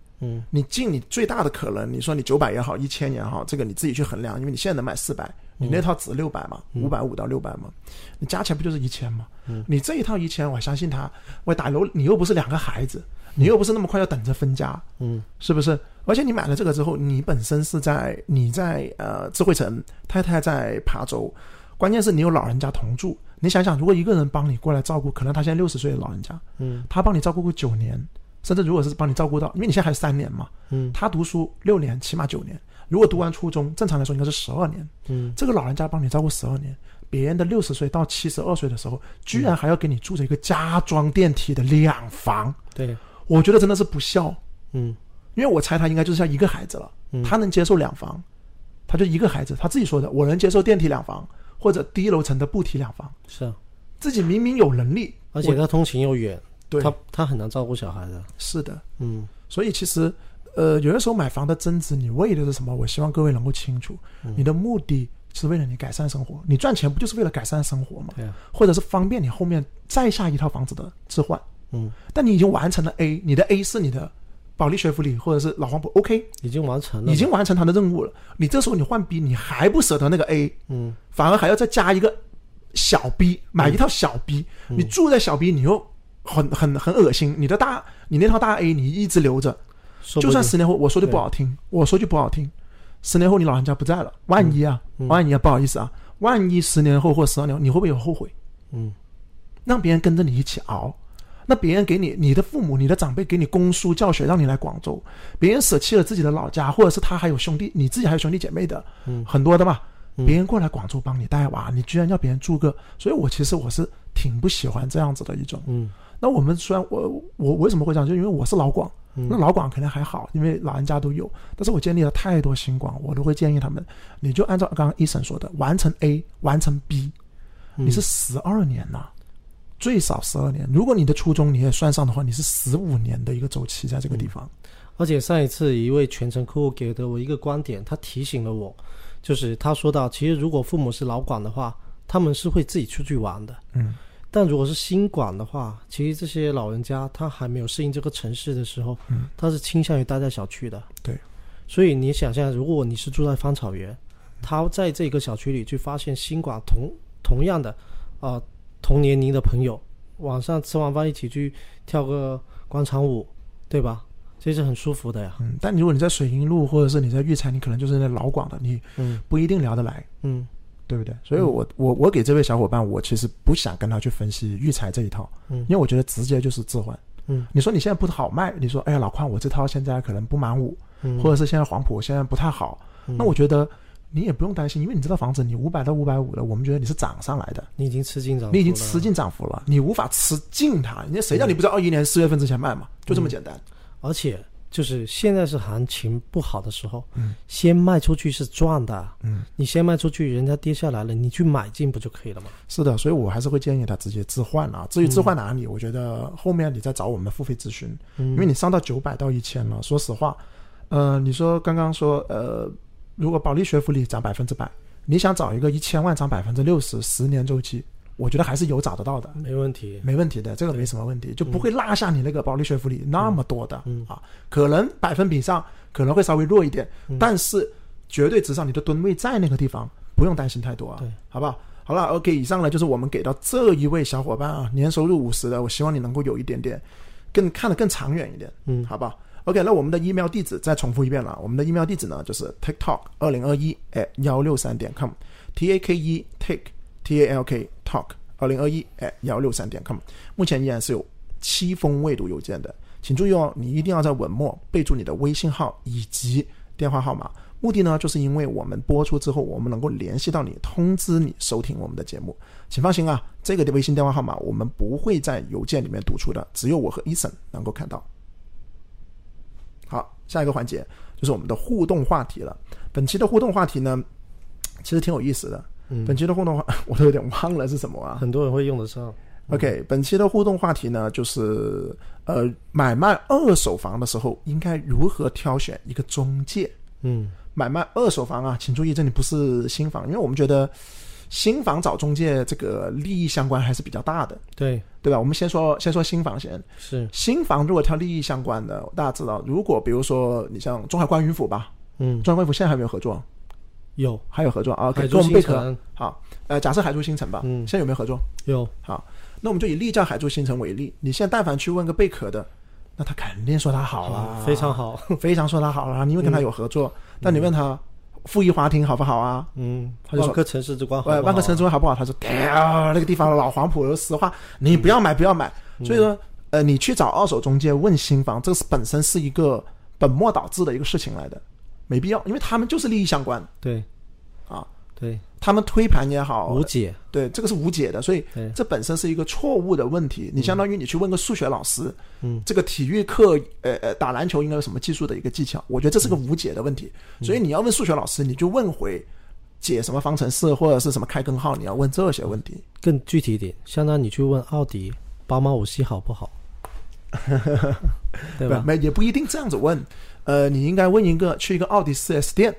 你尽你最大的可能，你说你900也好1000也好，这个你自己去衡量，因为你现在能买400，你那套值600嘛，550到600嘛，你加起来不就是1000嘛，你这一套1000，我相信他，我打楼你又不是2个孩子，你又不是那么快要等着分家，是不是？而且你买了这个之后，你本身是在你在智慧城，太太在琶洲，关键是你有老人家同住，你想想，如果一个人帮你过来照顾，可能他现在60岁的老人家，他帮你照顾过9年，甚至如果是帮你照顾到，因为你现在还有3年嘛，他读书6年，起码9年，如果读完初中，正常来说应该是12年，这个老人家帮你照顾12年，别人的60岁到72岁的时候，居然还要给你住着一个加装电梯的2房，对，我觉得真的是不孝，因为我猜他应该就是像一个孩子了，他能接受2房。他就一个孩子，他自己说的，我能接受电梯两房或者低楼层的步梯两房。是啊，自己明明有能力，而且他通勤又远，对，他很难照顾小孩的。是的，嗯，所以其实有的时候买房的增值，你为的是什么？我希望各位能够清楚，你的目的是为了你改善生活，你赚钱不就是为了改善生活吗？或者是方便你后面再下一套房子的置换。嗯，但你已经完成了 A， 你的 A 是你的保利学府里或者是老黄埔 OK， 已经完成他的任务了。你这时候你换 B， 你还不舍得那个 A， 嗯，反而还要再加一个小 B， 买一套小 B，嗯，你住在小 B 你又很恶心，你那套大 A 你一直留着，就算10年后，我说句不好听，10年后你老人家不在了，万一啊，不好意思啊，万一10年后或12年后你会不会有后悔？嗯，让别人跟着你一起熬，那别人给你的父母你的长辈给你供书教学，让你来广州，别人舍弃了自己的老家，或者是他还有兄弟，你自己还有兄弟姐妹的，嗯，很多的嘛，别人过来广州帮你带娃，你居然要别人住个，所以我其实是挺不喜欢这样子的一种。嗯，那我们虽然我为什么会这样，就因为我是老广，那老广肯定还好，因为老人家都有，但是我建立了太多新广，我都会建议他们，你就按照刚刚Eason说的，完成 A 完成 B， 你是12年啊，最少12年，如果你的初衷你也算上的话，你是15年的一个周期在这个地方。而且上一次一位全程客户给的我一个观点，他提醒了我，就是他说到其实如果父母是老广的话，他们是会自己出去玩的，嗯，但如果是新广的话，其实这些老人家他还没有适应这个城市的时候，嗯，他是倾向于待在小区的。对，所以你想象如果你是住在芳草园，他在这个小区里去发现新广同样的同年龄的朋友，晚上吃完饭一起去跳个广场舞，对吧？这是很舒服的呀。嗯，但如果你在水银路或者是你在育才，你可能就是在老广的，你不一定聊得来，嗯，对不对？所以我给这位小伙伴，我其实不想跟他去分析育才这一套，嗯，因为我觉得直接就是置换。嗯，你说你现在不好卖，你说哎呀老宽，我这套现在可能不满五，或者是现在黄埔现在不太好，那我觉得你也不用担心，因为你这套房子你500到550的，我们觉得你是涨上来的，你已经吃进涨幅了，你无法吃进它，人家谁叫你不在21年4月份之前卖嘛，就这么简单。而且就是现在是行情不好的时候，先卖出去是赚的，你先卖出去，人家跌下来了，你去买进不就可以了吗？是的，所以我还是会建议他直接置换啊。至于置换哪里，我觉得后面你再找我们付费咨询，因为你上到900到1000了，说实话，你说刚刚说如果保利学府里涨100%，你想找一个1000万涨60%，10年周期。我觉得还是有找得到的，没问题的，这个没什么问题，就不会落下你那个保利学府里那么多的，可能100%上可能会稍微弱一点，但是绝对值上你的吨位在那个地方，不用担心太多啊，好不好？好了 ，OK， 以上呢就是我们给到这一位小伙伴啊，年收入50的，我希望你能够有一点点看得更长远一点，好不好？OK， 那我们的 email 地址再重复一遍了，我们的 email 地址呢就是 taketalk2021@163.com， TAKE TALK talk2021@163.com， 目前依然是有7封未读邮件的，请注意哦，你一定要在文末备注你的微信号以及电话号码，目的呢就是因为我们播出之后我们能够联系到你，通知你收听我们的节目。请放心啊，这个的微信电话号码我们不会在邮件里面读出的，只有我和 Eason 能够看到。好，下一个环节就是我们的互动话题了。本期的互动话题呢其实挺有意思的，本期的互动话我都有点忘了是什么啊，很多人会用得上。OK， 本期的互动话题呢就是买卖二手房的时候应该如何挑选一个中介。买卖二手房啊，请注意这里不是新房，因为我们觉得新房找中介这个利益相关还是比较大的，对吧？我们先说新房先。是新房如果挑利益相关的，大家知道，如果比如说你像中海观云府吧，中海观云府现在还没有合作。有，还有合作啊，跟我们贝壳好，假设海珠新城吧，现在有没有合作？有。好，那我们就以例假海珠新城为例，你现在但凡去问个贝壳的，那他肯定说他好啊，非常好，非常说他好啊，你会跟他有合作，但你问他富艺华庭好不好啊？他就说万科城市之光好不好，万科城市之光好不好？他说那个地方老黄埔有实话，你不要买。所以说，你去找二手中介问新房，这本身是一个本末倒置的一个事情来的。没必要，因为他们就是利益相关。对，啊，对，他们推盘也好无解，对，这个是无解的，所以这本身是一个错误的问题。你相当于你去问个数学老师，这个体育课打篮球应该有什么技术的一个技巧，我觉得这是个无解的问题。所以你要问数学老师，你就问回解什么方程式或者是什么开根号，你要问这些问题更具体一点，相当于你去问奥迪8毛5C好不好对吧？也不一定这样子问，你应该问一个，去一个奥迪 4S 店，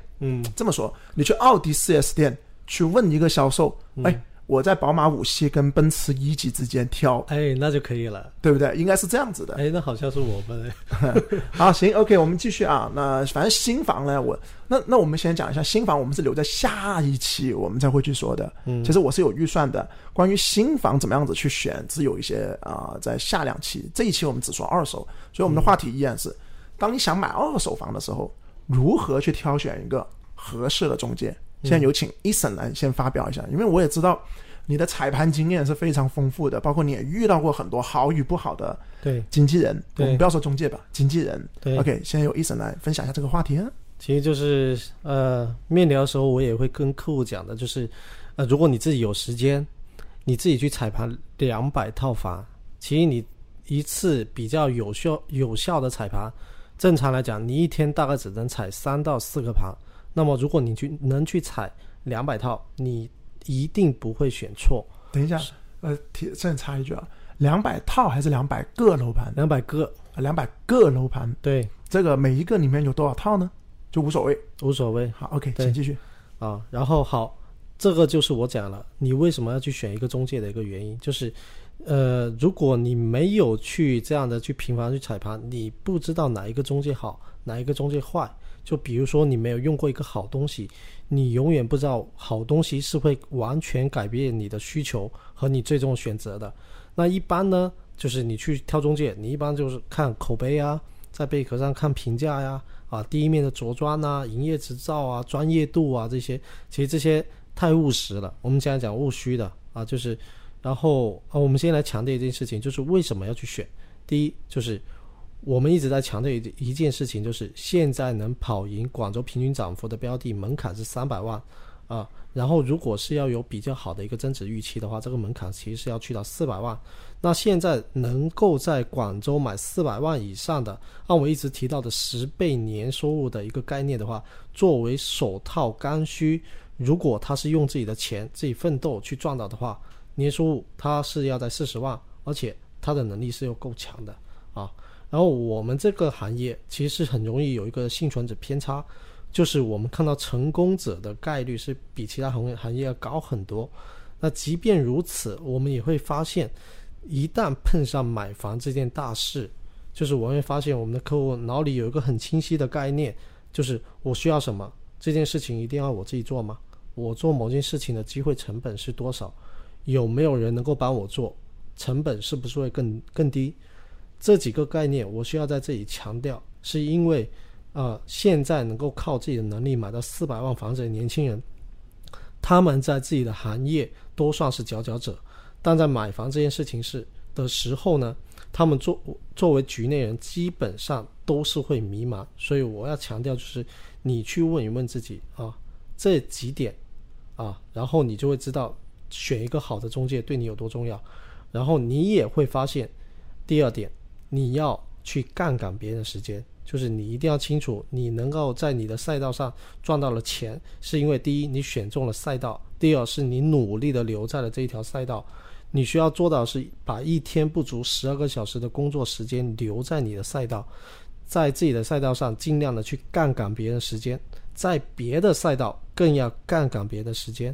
这么说，你去奥迪 4S 店去问一个销售，哎，我在宝马5系跟奔驰1级之间挑，哎，那就可以了，对不对？应该是这样子的。哎，那好像是我们好，行 OK， 我们继续啊。那反正新房呢，那我们先讲一下新房，我们是留在下一期我们才会去说的。其实我是有预算的，关于新房怎么样子去选，只有一些在下两期，这一期我们只说二手，所以我们的话题依然是，当你想买二手房的时候，如何去挑选一个合适的中介。现在有请Eason来先发表一下，因为我也知道你的踩盘经验是非常丰富的，包括你也遇到过很多好与不好的经纪人，我们不要说中介吧，经纪人。OK， 现在由Eason来分享一下这个话题。其实就是面聊的时候我也会跟客户讲的，就是如果你自己有时间，你自己去踩盘200套房，其实你一次比较有效的踩盘，正常来讲你一天大概只能踩3到4个盘，那么如果你能去踩200套，你一定不会选错。等一下，再插一句啊，200套还是200个楼盘？200个，200个楼盘。对，这个每一个里面有多少套呢？就无所谓，无所谓。好 ，OK， 请继续啊。然后好，这个就是我讲了，你为什么要去选一个中介的一个原因，就是如果你没有去这样的去频繁去踩盘，你不知道哪一个中介好，哪一个中介坏。就比如说你没有用过一个好东西，你永远不知道好东西是会完全改变你的需求和你最终选择的。那一般呢，就是你去挑中介，你一般就是看口碑啊，在贝壳上看评价呀，第一面的着装啊，营业执照啊，专业度啊，这些其实这些太务实了，我们现在讲务虚的啊，就是然后我们先来强调一件事情，就是为什么要去选。第一，就是我们一直在强调一件事情，就是现在能跑赢广州平均涨幅的标的门槛是300万啊，然后如果是要有比较好的一个增值预期的话，这个门槛其实是要去到400万。那现在能够在广州买400万以上的，按我一直提到的10倍年收入的一个概念的话，作为首套刚需，如果他是用自己的钱自己奋斗去赚到的话，年收入他是要在40万，而且他的能力是又够强的啊。然后我们这个行业其实很容易有一个幸存者偏差，就是我们看到成功者的概率是比其他行业要高很多。那即便如此，我们也会发现，一旦碰上买房这件大事，就是我们会发现我们的客户脑里有一个很清晰的概念，就是我需要什么，这件事情一定要我自己做吗？我做某件事情的机会成本是多少？有没有人能够帮我做？成本是不是会更低？这几个概念我需要在这里强调，是因为现在能够靠自己的能力买到400万房子的年轻人，他们在自己的行业都算是佼佼者，但在买房这件事情的时候呢，他们作为局内人基本上都是会迷茫。所以我要强调，就是你去问一问自己这几点然后你就会知道选一个好的中介对你有多重要。然后你也会发现，第二点，你要去杠杆别人的时间，就是你一定要清楚你能够在你的赛道上赚到了钱，是因为第一你选中了赛道，第二是你努力的留在了这一条赛道。你需要做到的是把一天不足12个小时的工作时间留在你的赛道，在自己的赛道上尽量的去杠杆别人的时间，在别的赛道更要杠杆别人的时间。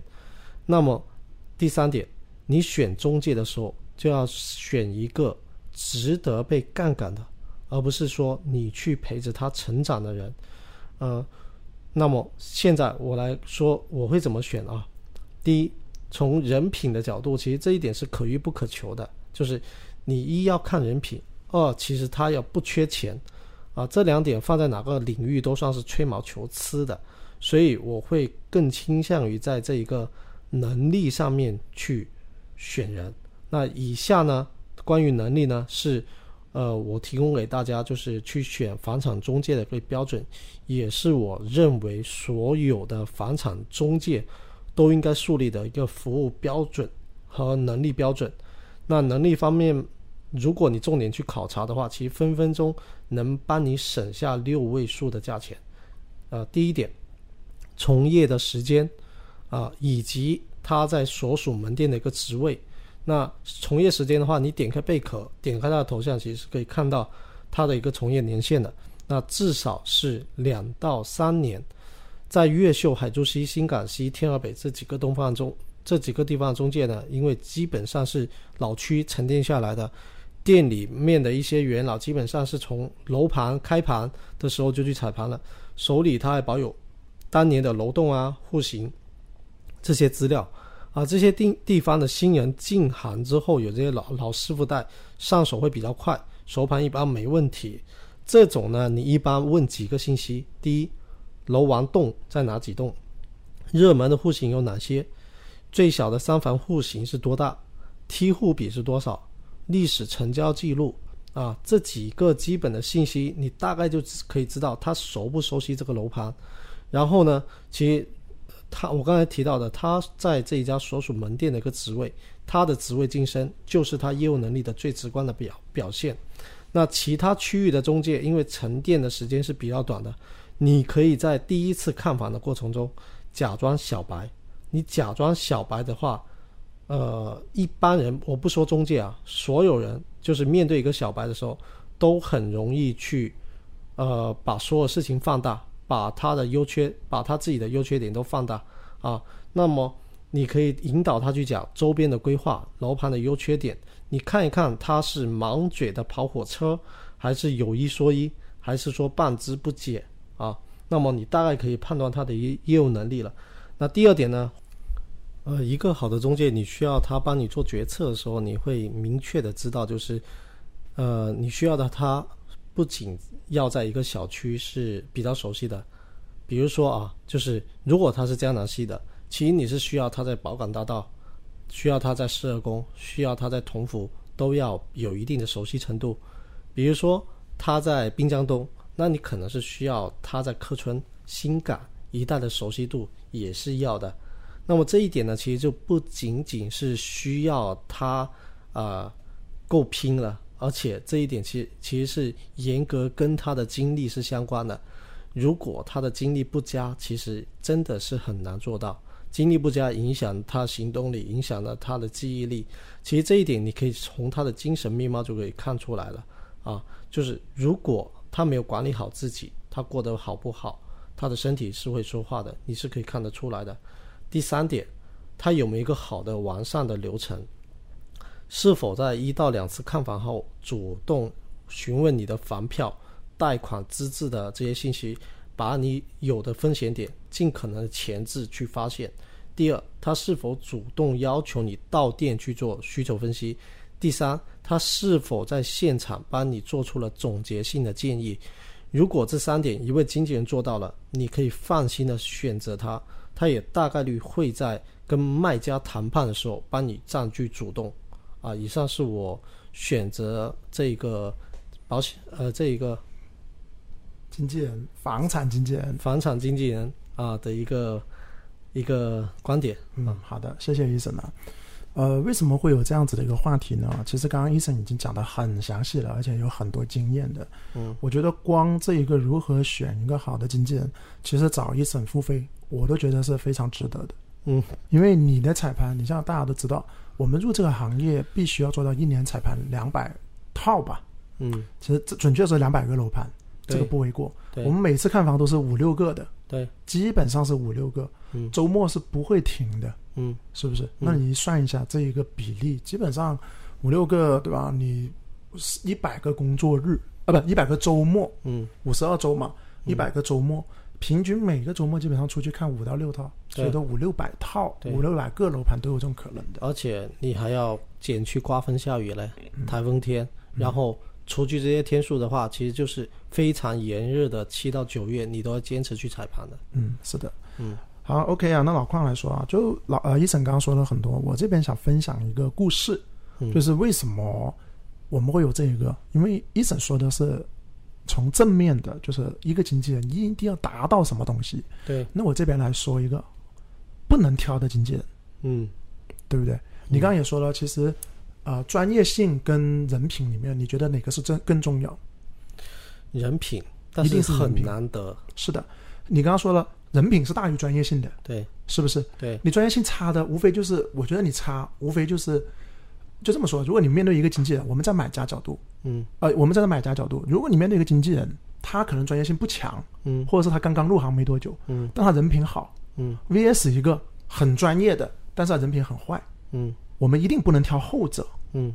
那么第三点，你选中介的时候就要选一个值得被杠杆的，而不是说你去陪着他成长的人。那么现在我来说我会怎么选啊。第一，从人品的角度，其实这一点是可遇不可求的，就是你一要看人品，二其实他要不缺钱这两点放在哪个领域都算是吹毛求疵的，所以我会更倾向于在这一个能力上面去选人。那以下呢，关于能力呢，是我提供给大家就是去选房产中介的一个标准，也是我认为所有的房产中介都应该树立的一个服务标准和能力标准。那能力方面，如果你重点去考察的话，其实分分钟能帮你省下6位数的价钱。第一点，从业的时间以及他在所属门店的一个职位。那从业时间的话，你点开贝壳，点开他的头像，其实可以看到他的一个从业年限的，那至少是2到3年。在越秀、海珠西、新港西、天河北这几个地方的中介呢，因为基本上是老区沉淀下来的，店里面的一些元老基本上是从楼盘开盘的时候就去踩盘了，手里他还保有当年的楼栋啊、户型这些资料啊。这些地方的新人进行之后，有这些老师傅带，上手会比较快，熟盘一般没问题。这种呢，你一般问几个信息：第一，楼王栋在哪几栋，热门的户型有哪些，最小的三房户型是多大，梯户比是多少，历史成交记录啊，这几个基本的信息你大概就可以知道他熟不熟悉这个楼盘。然后呢，其实我刚才提到的，他在这一家所属门店的一个职位，他的职位晋升就是他业务能力的最直观的表现。那其他区域的中介因为沉淀的时间是比较短的，你可以在第一次看房的过程中假装小白。你假装小白的话，一般人，我不说中介啊，所有人就是面对一个小白的时候，都很容易去把所有事情放大，把他自己的优缺点都放大啊。那么你可以引导他去讲周边的规划、楼盘的优缺点，你看一看他是满嘴的跑火车，还是有一说一，还是说半知不解啊？那么你大概可以判断他的业务能力了。那第二点呢，一个好的中介，你需要他帮你做决策的时候，你会明确的知道，就是你需要的他不仅要在一个小区是比较熟悉的，比如说啊，就是如果他是江南西的，其实你是需要他在宝港大道，需要他在十二宫，需要他在同福，都要有一定的熟悉程度。比如说他在滨江东，那你可能是需要他在客村、新港一带的熟悉度也是要的。那么这一点呢，其实就不仅仅是需要他够拼了，而且这一点其实是严格跟他的经历是相关的。如果他的经历不佳，其实真的是很难做到。经历不佳影响他行动力，影响了他的记忆力。其实这一点你可以从他的精神面貌就可以看出来了啊，就是如果他没有管理好自己，他过得好不好，他的身体是会说话的，你是可以看得出来的。第三点，他有没有一个好的完善的流程，是否在1到2次看房后主动询问你的房票、贷款资质的这些信息，把你有的风险点尽可能前置去发现。第二，他是否主动要求你到店去做需求分析。第三，他是否在现场帮你做出了总结性的建议。如果这三点一位经纪人做到了，你可以放心的选择他，他也大概率会在跟卖家谈判的时候帮你占据主动啊。以上是我选择这一个经纪人，房产经纪人啊的一个观点。好的，谢谢Eason啊。为什么会有这样子的一个话题呢？其实刚刚Eason已经讲得很详细了，而且有很多经验的。我觉得光这一个如何选一个好的经纪人，其实找Eason付费，我都觉得是非常值得的。因为你的彩盘，你像大家都知道，我们入这个行业必须要做到1年彩盘200套吧。其实准确说200个楼盘，这个不为过。我们每次看房都是5-6个的，对，基本上是5-6个，周末是不会停的。是不是？那你算一下这一个比例，基本上5-6个，对吧？你100个工作日100个周末，52周嘛，100个周末，平均每个周末基本上出去看5到6套，所以都500-600套，500-600个楼盘都有这种可能的。而且你还要减去刮风下雨嘞、台风天，然后除去这些天数的话，其实就是非常炎热的7到9月，你都要坚持去踩盘的。是的。好 ，OK 啊，那老邝来说啊，就Eason刚刚说了很多，我这边想分享一个故事，就是为什么我们会有这一个，因为Eason说的是从正面的，就是一个经纪人一定要达到什么东西。对，那我这边来说一个不能挑的经纪人，嗯，对不对？你刚刚也说了，其实专业性跟人品里面，你觉得哪个是更重要？人品，但是很难得。是的，你刚刚说了，人品是大于专业性的，对，是不是？对，你专业性差的，无非就是，我觉得你差，无非就是，就这么说。如果你面对一个经纪人，我们在买家角度，我们站在买家角度，如果你面对一个经纪人，他可能专业性不强，嗯，或者是他刚刚入行没多久，嗯，但他人品好，嗯 ，VS 一个很专业的，但是他人品很坏，嗯，我们一定不能挑后者，嗯，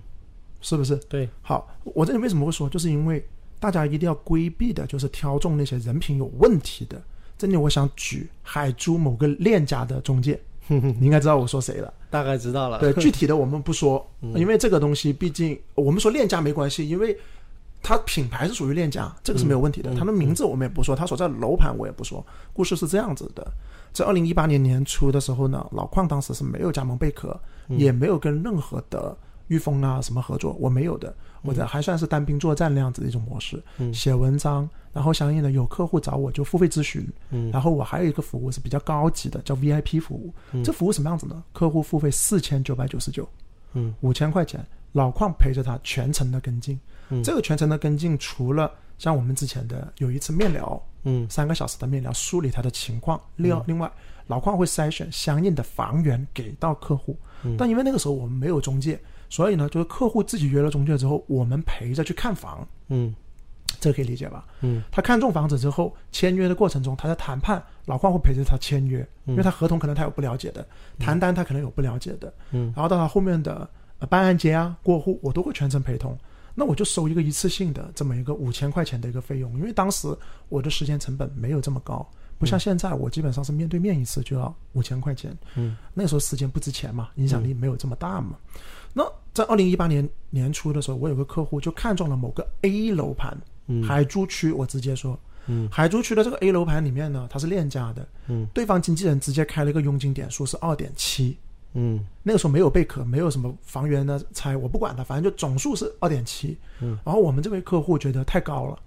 是不是？对。好，我这里为什么会说，就是因为大家一定要规避的，就是挑中那些人品有问题的。这里我想举海珠某个链家的中介，你应该知道我说谁了，大概知道了。对，具体的我们不说，因为这个东西毕竟我们说链家没关系，因为他品牌是属于链家，这个是没有问题的。他的名字我们也不说，他所在楼盘我也不说。故事是这样子的，在2018年年初的时候呢，老邝当时是没有加盟贝壳，也没有跟任何的御风啊什么合作，我没有的，我的还算是单兵作战那样子的一种模式，写文章，然后相应的有客户找我就付费咨询，然后我还有一个服务是比较高级的，叫 VIP 服务。这服务什么样子呢？客户付费4999，5000块钱，老邝陪着他全程的跟进。这个全程的跟进，除了像我们之前的有一次面聊，3个小时的面聊，梳理他的情况，另外老邝会筛选相应的房源给到客户，但因为那个时候我们没有中介，所以呢就是客户自己约了中介之后，我们陪着去看房，这个可以理解吧？他看中房子之后，签约的过程中他在谈判，老邝会陪着他签约，因为他合同可能他有不了解的，谈单他可能有不了解的，然后到他后面的办按揭啊过户，我都会全程陪同。那我就收一个一次性的这么一个5000块钱的一个费用，因为当时我的时间成本没有这么高，不像现在我基本上是面对面一次就要5000块钱，那时候时间不值钱嘛，影响力没有这么大嘛。那在2018年年初的时候，我有个客户就看中了某个 A 楼盘，海珠区，我直接说，海珠区的这个 A 楼盘里面呢，它是链家的，对方经纪人直接开了一个佣金点数是 2.7，那个时候没有贝壳，没有什么房源的拆，我不管它，反正就总数是 2.7，然后我们这位客户觉得太高了，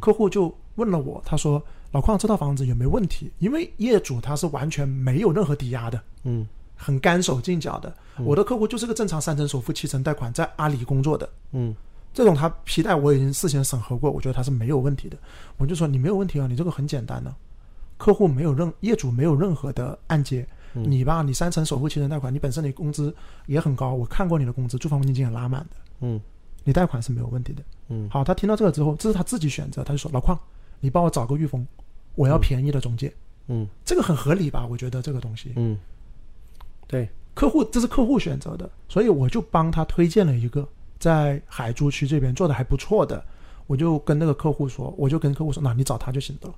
客户就问了我，他说老邝这套房子有没有问题？因为业主他是完全没有任何抵押的，很干手净脚的，我的客户就是个正常3成首付7成贷款在阿里工作的，这种他皮带我已经事先审核过，我觉得他是没有问题的。我就说你没有问题啊，你这个很简单呢，客户没有业主没有任何的按揭，你吧，你3成首付7成贷款，你本身你工资也很高，我看过你的工资，住房公积金也拉满的，你贷款是没有问题的。好，他听到这个之后，这是他自己选择，他就说老邝你帮我找个御风，我要便宜的中介，这个很合理吧？我觉得这个东西，对，客户这是客户选择的，所以我就帮他推荐了一个在海珠区这边做的还不错的，我就跟客户说，那你找他就行了。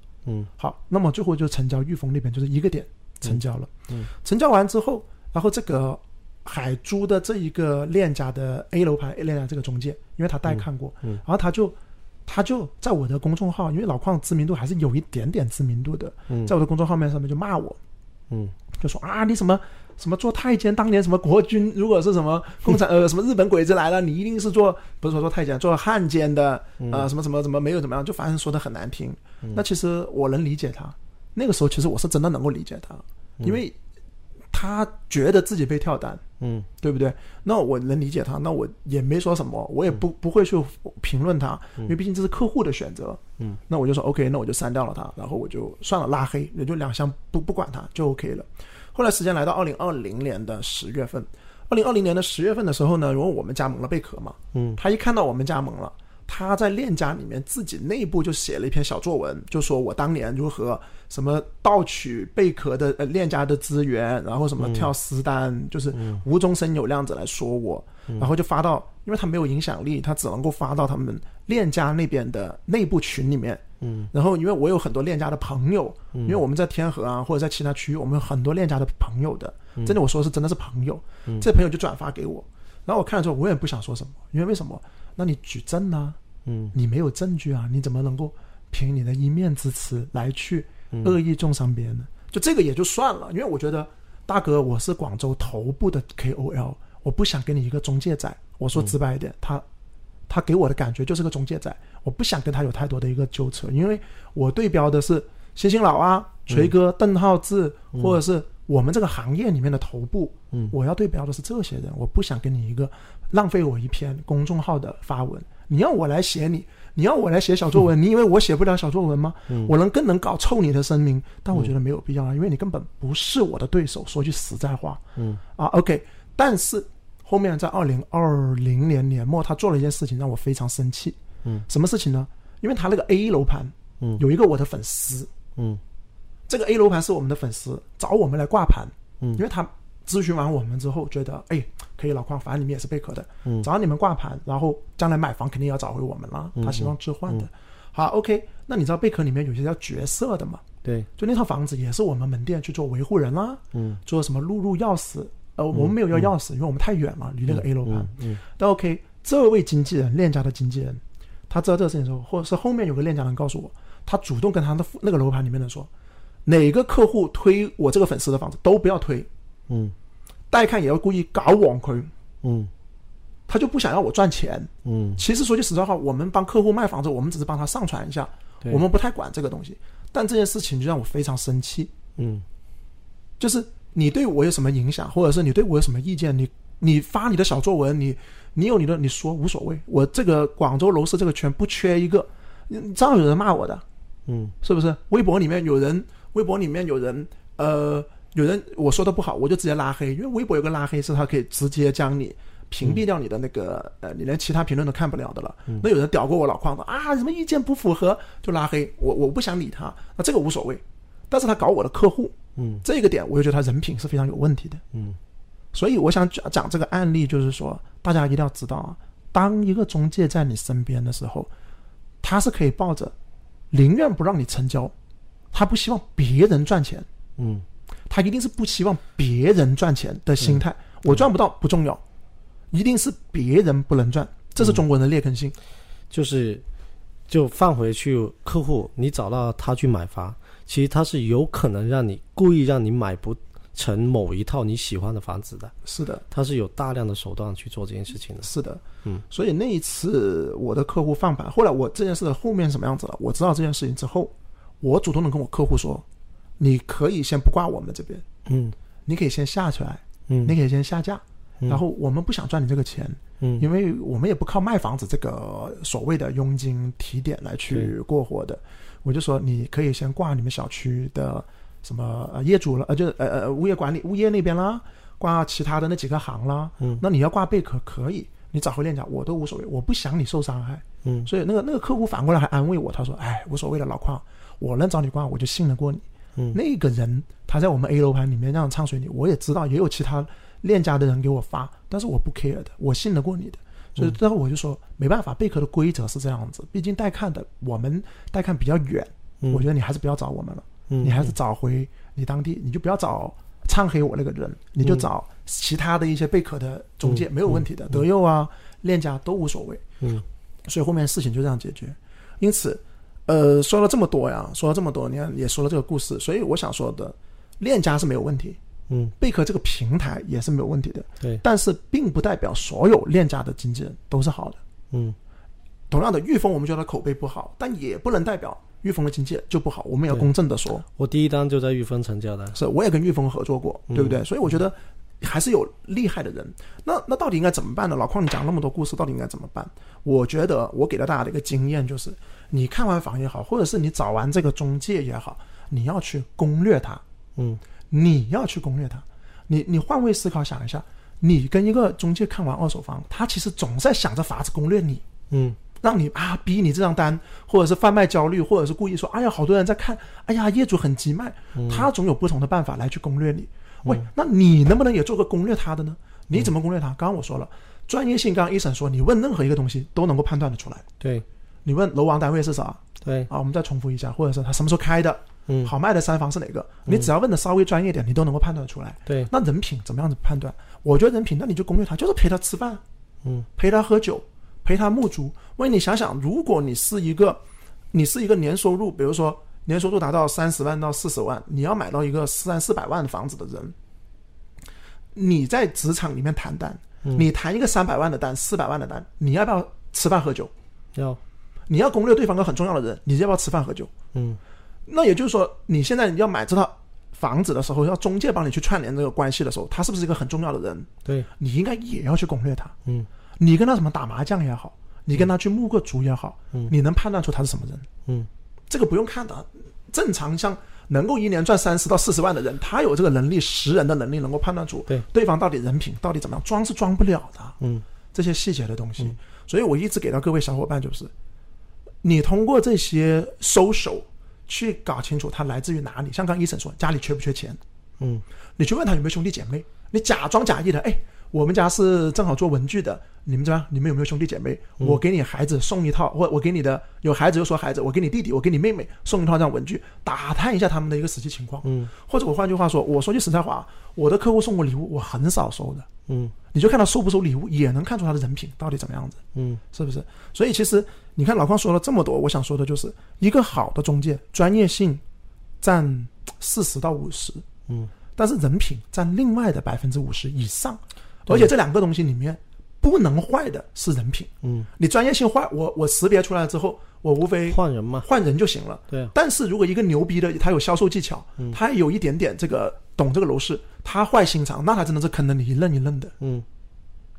好，那么最后就成交御风那边就是一个点成交了，成交完之后，然后这个海珠的这一个链家的 A 楼盘 A 链家这个中介，因为他带看过，然后他就在我的公众号，因为老邝知名度还是有一点点知名度的，在我的公众号面上面就骂我，就说啊你什么什么做太监，当年什么国军，如果是什么共产什么日本鬼子来了，你一定是不是说做太监，做汉奸的什么什么什么没有怎么样，就反正说的很难听。那其实我能理解他，那个时候其实我是真的能够理解他，因为他觉得自己被跳单，对不对？那我能理解他，那我也没说什么，我也不会去评论他，因为毕竟这是客户的选择，那我就说 OK， 那我就删掉了他，然后我就算了拉黑，也就两相不管他就 OK 了。后来时间来到2020年的10月份，的时候呢，因为我们加盟了贝壳嘛，他一看到我们加盟了，他在链家里面自己内部就写了一篇小作文，就说我当年如何什么盗取贝壳的链家的资源，然后什么跳私单，就是无中生有那样子来说我，然后就发到，因为他没有影响力，他只能够发到他们链家那边的内部群里面，然后因为我有很多链家的朋友，因为我们在天河啊或者在其他区域，我们有很多链家的朋友的，真的我说是真的是朋友，这朋友就转发给我，然后我看了之后我也不想说什么，因为为什么？那你举证啊，你没有证据啊，你怎么能够凭你的一面之词来去恶意重伤别人呢？就这个也就算了，因为我觉得大哥我是广州头部的 KOL， 我不想跟你一个中介仔，我说直白一点，他给我的感觉就是个中介仔，我不想跟他有太多的一个纠扯，因为我对标的是星星老啊、锤哥、邓浩志，或者是我们这个行业里面的头部，我要对标的是这些人，我不想跟你一个浪费我一篇公众号的发文。你要我来写你，你要我来写小作文，你以为我写不了小作文吗？我能更能搞臭你的声明，但我觉得没有必要了，因为你根本不是我的对手，说句实在话。OK， 但是后面在2020年年末他做了一件事情让我非常生气。什么事情呢？因为他那个 A 楼盘有一个我的粉丝，这个 A 楼盘是我们的粉丝找我们来挂盘，因为他咨询完我们之后觉得哎，可以，老邝，反正你们也是贝壳的，找你们挂盘，然后将来买房肯定要找回我们了，他希望置换的。好 OK， 那你知道贝壳里面有些叫角色的嘛？对，就那套房子也是我们门店去做维护人啦，做什么录钥匙，我们没有要钥匙，因为我们太远了，离那个 A 楼盘。但 OK， 这位经纪人，链家的经纪人，他知道这个事情的时候，或者是后面有个链家人告诉我，他主动跟他的那个楼盘里面的说，哪个客户推我这个粉丝的房子都不要推，带看也要故意搞网推，他就不想要我赚钱，其实说句实在话，我们帮客户卖房子，我们只是帮他上传一下，我们不太管这个东西。但这件事情就让我非常生气，就是你对我有什么影响，或者是你对我有什么意见，你发你的小作文，你有你的，你说无所谓，我这个广州楼市这个圈不缺一个，照样有人骂我的，是不是？微博里面有人有人我说的不好我就直接拉黑，因为微博有个拉黑是他可以直接将你屏蔽掉你的那个你连其他评论都看不了的了。那有人屌过我老邝的啊，什么意见不符合就拉黑，我不想理他，那这个无所谓。但是他搞我的客户，这个点我就觉得他人品是非常有问题的。所以我想讲这个案例，就是说大家一定要知道啊，当一个中介在你身边的时候，他是可以抱着宁愿不让你成交，他不希望别人赚钱，他一定是不希望别人赚钱的心态，我赚不到不重要，一定是别人不能赚，这是中国人的劣根性。就放回去，客户你找到他去买房，其实他是有可能让你故意让你买不成某一套你喜欢的房子的。是的，他是有大量的手段去做这件事情的。是的，所以那一次我的客户放盘，后来我这件事的后面什么样子了，我知道这件事情之后，我主动的跟我客户说，你可以先不挂我们这边，你可以先下出来，你可以先下架，然后我们不想赚你这个钱，因为我们也不靠卖房子这个所谓的佣金提点来去过活的。我就说你可以先挂你们小区的什么业主了，就物业管理物业那边啦，挂其他的那几个行啦，那你要挂贝壳可以，你找回链家我都无所谓，我不想你受伤害。所以那个客户反过来还安慰我，他说哎，无所谓的老邝，我能找你挂我就信得过你。那个人他在我们 A 楼盘里面让唱水你，我也知道也有其他链家的人给我发，但是我不 care 的，我信得过你的。所以最后我就说没办法，贝壳的规则是这样子，毕竟带看的我们带看比较远，我觉得你还是不要找我们了，你还是找回你当地，你就不要找唱黑我那个人，你就找其他的一些贝壳的中介，没有问题的，德佑啊链家都无所谓。所以后面事情就这样解决。因此说了这么多呀，说了这么多，你看也说了这个故事，所以我想说的，链家是没有问题，贝壳这个平台也是没有问题的，对。但是并不代表所有链家的经纪人都是好的，同样的，裕丰我们觉得口碑不好，但也不能代表裕丰的经纪人就不好，我们也要公正的说。我第一单就在裕丰成交的，是我也跟裕丰合作过，对不对？所以我觉得还是有厉害的人。那到底应该怎么办呢？老邝，你讲那么多故事，到底应该怎么办？我觉得我给了大家的一个经验就是，你看完房也好，或者是你找完这个中介也好，你要去攻略它。你要去攻略它。你换位思考想一下，你跟一个中介看完二手房，他其实总在想着法子攻略你，让你逼你这张单，或者是贩卖焦虑，或者是故意说，哎呀，好多人在看，哎呀，业主很急卖，他总有不同的办法来去攻略你。喂，那你能不能也做个攻略他的呢？你怎么攻略他？刚刚我说了，专业性，刚刚Eason说，你问任何一个东西都能够判断得出来。对，你问楼王单位是啥？对啊，我们再重复一下，或者是他什么时候开的？好卖的三房是哪个？你只要问的稍微专业点，你都能够判断得出来。对，那人品怎么样子判断？我觉得人品，那你就攻略他，就是陪他吃饭，陪他喝酒，陪他沐足。喂，你想想，如果你是一个年收入，比如说，年收入达到30万到40万，你要买到一个300-400万的房子的人，你在职场里面谈单，你谈一个300万的单、400万的单，你要不要吃饭喝酒？要。你要攻略对方个很重要的人，你要不要吃饭喝酒？那也就是说，你现在要买这套房子的时候，要中介帮你去串联这个关系的时候，他是不是一个很重要的人？对，你应该也要去攻略他。嗯，你跟他什么打麻将也好，你跟他去木个竹也好，嗯，你能判断出他是什么人。嗯，这个不用看的，正常像能够一年赚30到40万的人，他有这个能力，识人的能力，能够判断出对方到底人品到底怎么样，装是装不了的。嗯，这些细节的东西，嗯，所以我一直给到各位小伙伴就是，你通过这些social去搞清楚他来自于哪里。像刚Eason说家里缺不缺钱，嗯，你去问他有没有兄弟姐妹，你假装假意的，哎，我们家是正好做文具的，你们怎么样？你们有没有兄弟姐妹？嗯，我给你孩子送一套，我给你的有孩子就说孩子，我给你弟弟，我给你妹妹送一套这样文具，打探一下他们的一个实际情况。嗯，或者我换句话说，我说句实在话，我的客户送我礼物，我很少收的。嗯，你就看他收不收礼物，也能看出他的人品到底怎么样子。嗯，是不是？所以其实你看老邝说了这么多，我想说的就是一个好的中介，专业性占40%到50%，嗯，但是人品占另外的50%以上。而且这两个东西里面不能坏的是人品。嗯，你专业性坏，我识别出来之后，我无非换人嘛，换人就行了。对。但是如果一个牛逼的，他有销售技巧，嗯，他有一点点这个懂这个楼市，他坏心肠，那他真的是坑得你一愣一愣的。嗯，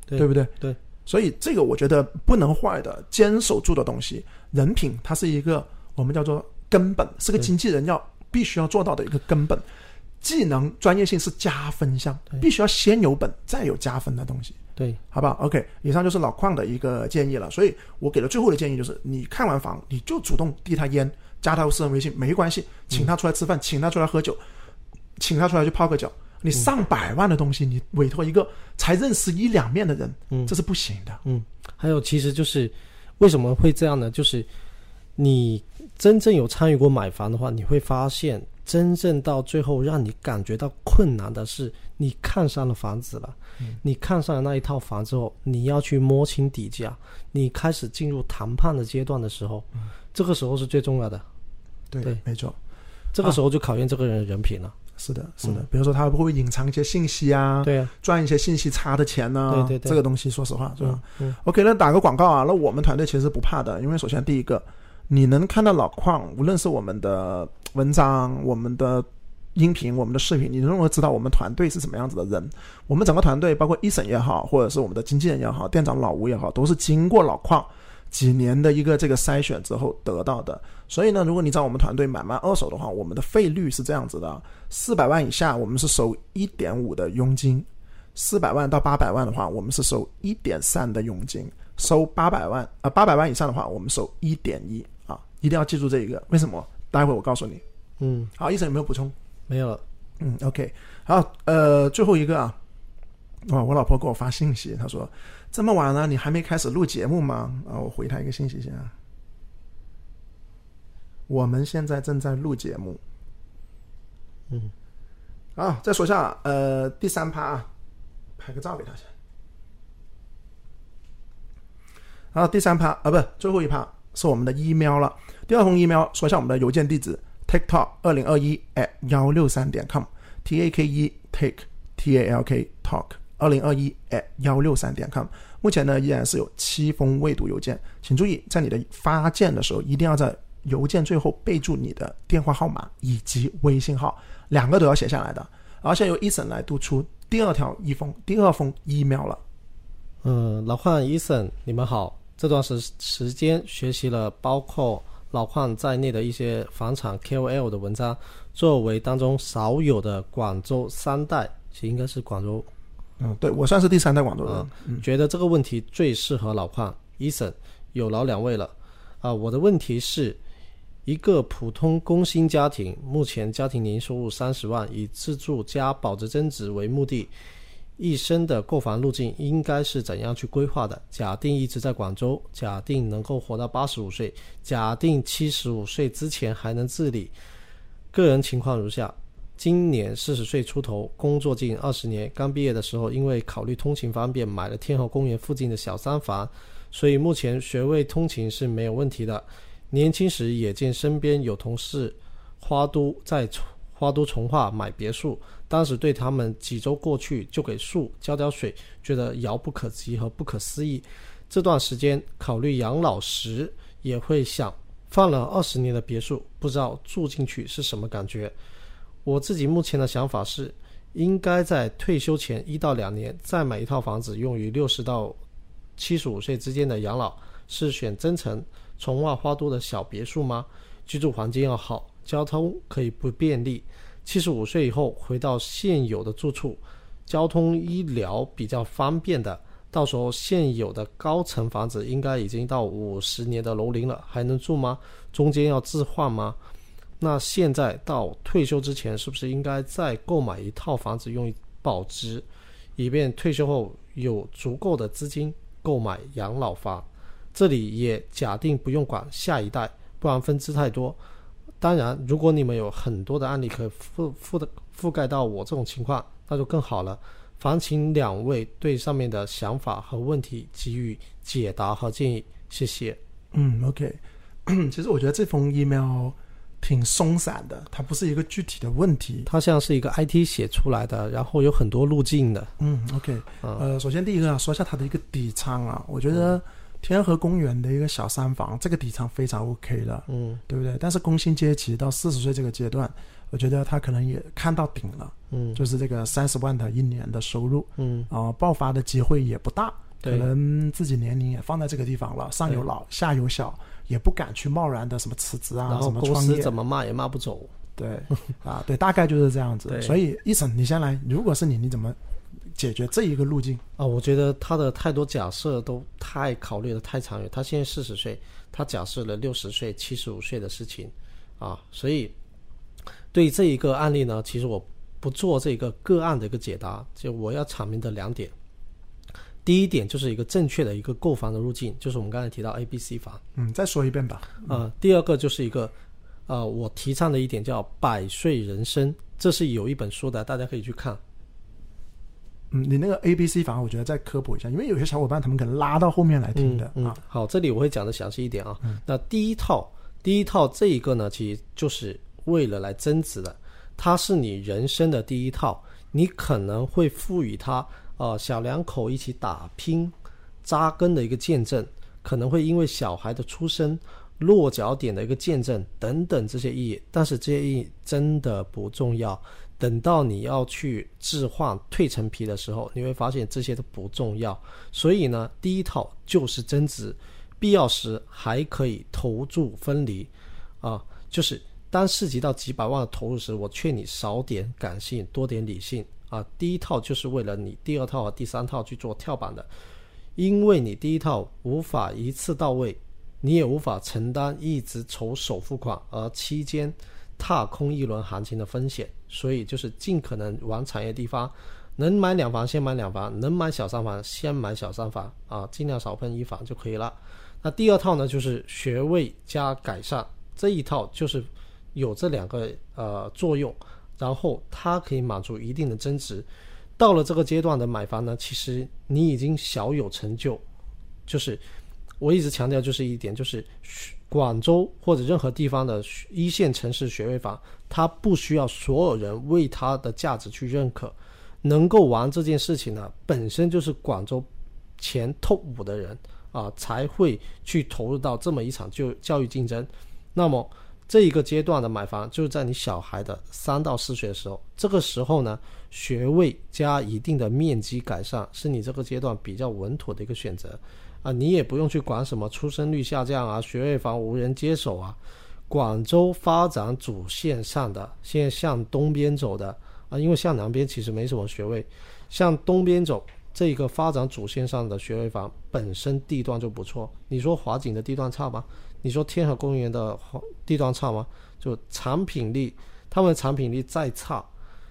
对不对？对。所以这个我觉得不能坏的，坚守住的东西，人品它是一个我们叫做根本，是个经纪人必须要做到的一个根本。技能专业性是加分项，必须要先有本再有加分的东西。对，好吧 OK， 以上就是老邝的一个建议了。所以我给了最后的建议就是你看完房你就主动递他烟，加他私人微信没关系，请他出来吃饭，请他出来喝酒，请他出来去泡个脚。你100万的东西你委托一个才认识1-2面的人，嗯，这是不行的。嗯，还有其实就是为什么会这样呢，就是你真正有参与过买房的话，你会发现真正到最后让你感觉到困难的是你看上了房子了，嗯，你看上了那一套房之后，你要去摸清底价，你开始进入谈判的阶段的时候，嗯，这个时候是最重要的。 对，没错，这个时候就考验这个人的人品了，啊，是的是的，嗯，比如说他会不会隐藏一些信息啊，对啊，赚一些信息差的钱啊，对，这个东西说实话是吧，嗯嗯，OK， 那打个广告啊，那我们团队其实不怕的，因为首先第一个你能看到老邝，无论是我们的文章，我们的音频，我们的视频，你能够知道我们团队是什么样子的人。我们整个团队包括Eason也好，或者是我们的经纪人也好，店长老吴也好，都是经过老邝几年的一个这个筛选之后得到的。所以呢，如果你在我们团队买卖二手的话，我们的费率是这样子的，400万以下我们是收 1.5 的佣金，400万到800万的话我们是收 1.3 的佣金，收800万以上的话我们收 1.1 啊，一定要记住这一个，为什么待会我告诉你。嗯，好，Eason有没有补充？没有了。嗯 ，OK， 好，最后一个啊，哇，我老婆给我发信息，她说这么晚了，你还没开始录节目吗？啊，我回她一个信息先啊，我们现在正在录节目。嗯，好，再说一下，第三趴啊，拍个照给她先。好，第三趴啊，不，最后一趴。是我们的 email 了，第二封 email 说一下我们的邮件地址 taketalk2021@163.com take take talk talk 2021@163.com， 目前呢依然是有7封未读邮件，请注意在你的发件的时候一定要在邮件最后备注你的电话号码以及微信号，两个都要写下来的。而且由Eason来读出第二封 email 了。老邝Eason你们好，这段时间学习了包括老邝在内的一些房产 KOL 的文章，作为当中少有的广州3代，其实应该是广州，嗯，对，我算是第3代广州人，觉得这个问题最适合老邝Eason，有劳两位了啊。我的问题是一个普通工薪家庭，目前家庭年收入30万，以自住加保值增值为目的，一生的购房路径应该是怎样去规划的？假定一直在广州，假定能够活到85岁，假定75岁之前还能自理。个人情况如下：今年40岁出头，工作近20年。刚毕业的时候，因为考虑通勤方便，买了天河公园附近的小3房，所以目前学位通勤是没有问题的。年轻时也见身边有同事在花都从化买别墅，当时对他们几周过去就给树浇水觉得遥不可及和不可思议。这段时间考虑养老时也会想，放了20年的别墅不知道住进去是什么感觉。我自己目前的想法是应该在退休前1到2年再买一套房子，用于60到75岁之间的养老。是选增城、从化、花都的小别墅吗？居住环境要好，交通可以不便利。75岁以后回到现有的住处，交通医疗比较方便的。到时候现有的高层房子应该已经到50年的楼龄了，还能住吗？中间要置换吗？那现在到退休之前是不是应该再购买一套房子用于保值，以便退休后有足够的资金购买养老房？这里也假定不用管下一代，不然分支太多。当然如果你们有很多的案例可以 覆盖到我这种情况，那就更好了。烦请两位对上面的想法和问题给予解答和建议，谢谢。OK 其实我觉得这封 email 挺松散的，它不是一个具体的问题，它像是一个 IT 写出来的，然后有很多路径的。OK 首先第一个说一下它的一个底仓啊，我觉得天河公园的一个小三房这个底仓非常 OK 了，对不对？但是工薪阶级到40岁这个阶段，我觉得他可能也看到顶了，就是这个30万的一年的收入，爆发的机会也不大，可能自己年龄也放在这个地方了，上有老下有小，也不敢去贸然的什么辞职啊，然后公司怎么骂也骂不走，对啊，对，大概就是这样子。所以Eason你先来，如果是你怎么解决这一个路径啊？我觉得他的太多假设都太考虑的太长远。他现在40岁，他假设了60岁、75岁的事情啊，所以对这一个案例呢，其实我不做这个个案的一个解答，就我要阐明的2点。第一点就是一个正确的一个购房的路径，就是我们刚才提到 ABC 房。再说一遍吧。第二个就是一个我提倡的一点叫百岁人生，这是有一本书的，大家可以去看。你那个 ABC 房我觉得再科普一下，因为有些小伙伴他们可能拉到后面来听的。好，这里我会讲的详细一点啊。那第一套这一个呢，其实就是为了来增值的，它是你人生的第一套，你可能会赋予它小两口一起打拼扎根的一个见证，可能会因为小孩的出生落脚点的一个见证等等这些意义，但是这些意义真的不重要。等到你要去置换退层皮的时候，你会发现这些都不重要。所以呢，第一套就是增值，必要时还可以投注分离啊。就是当涉及到几百万的投入时，我劝你少点感性，多点理性啊。第一套就是为了你第二套和第三套去做跳板的，因为你第一套无法一次到位，你也无法承担一直筹首付款而期间踏空一轮行情的风险，所以就是尽可能往产业地方，能买两房先买两房，能买小三房先买小三房啊，尽量少碰一房就可以了。那第二套呢，就是学位加改善，这一套就是有这2个作用，然后它可以满足一定的增值。到了这个阶段的买房呢，其实你已经小有成就，就是我一直强调就是一点，就是广州或者任何地方的一线城市学位房，它不需要所有人为它的价值去认可，能够玩这件事情呢，本身就是广州前 top 5的人啊，才会去投入到这么一场就教育竞争。那么这一个阶段的买房就是在你小孩的3到4岁的时候，这个时候呢，学位加一定的面积改善是你这个阶段比较稳妥的一个选择啊，你也不用去管什么出生率下降啊，学位房无人接手啊。广州发展主线上的，现在向东边走的啊，因为向南边其实没什么学位，向东边走这个发展主线上的学位房本身地段就不错。你说华景的地段差吗？你说天河公园的地段差吗？就产品力，他们的产品力再差，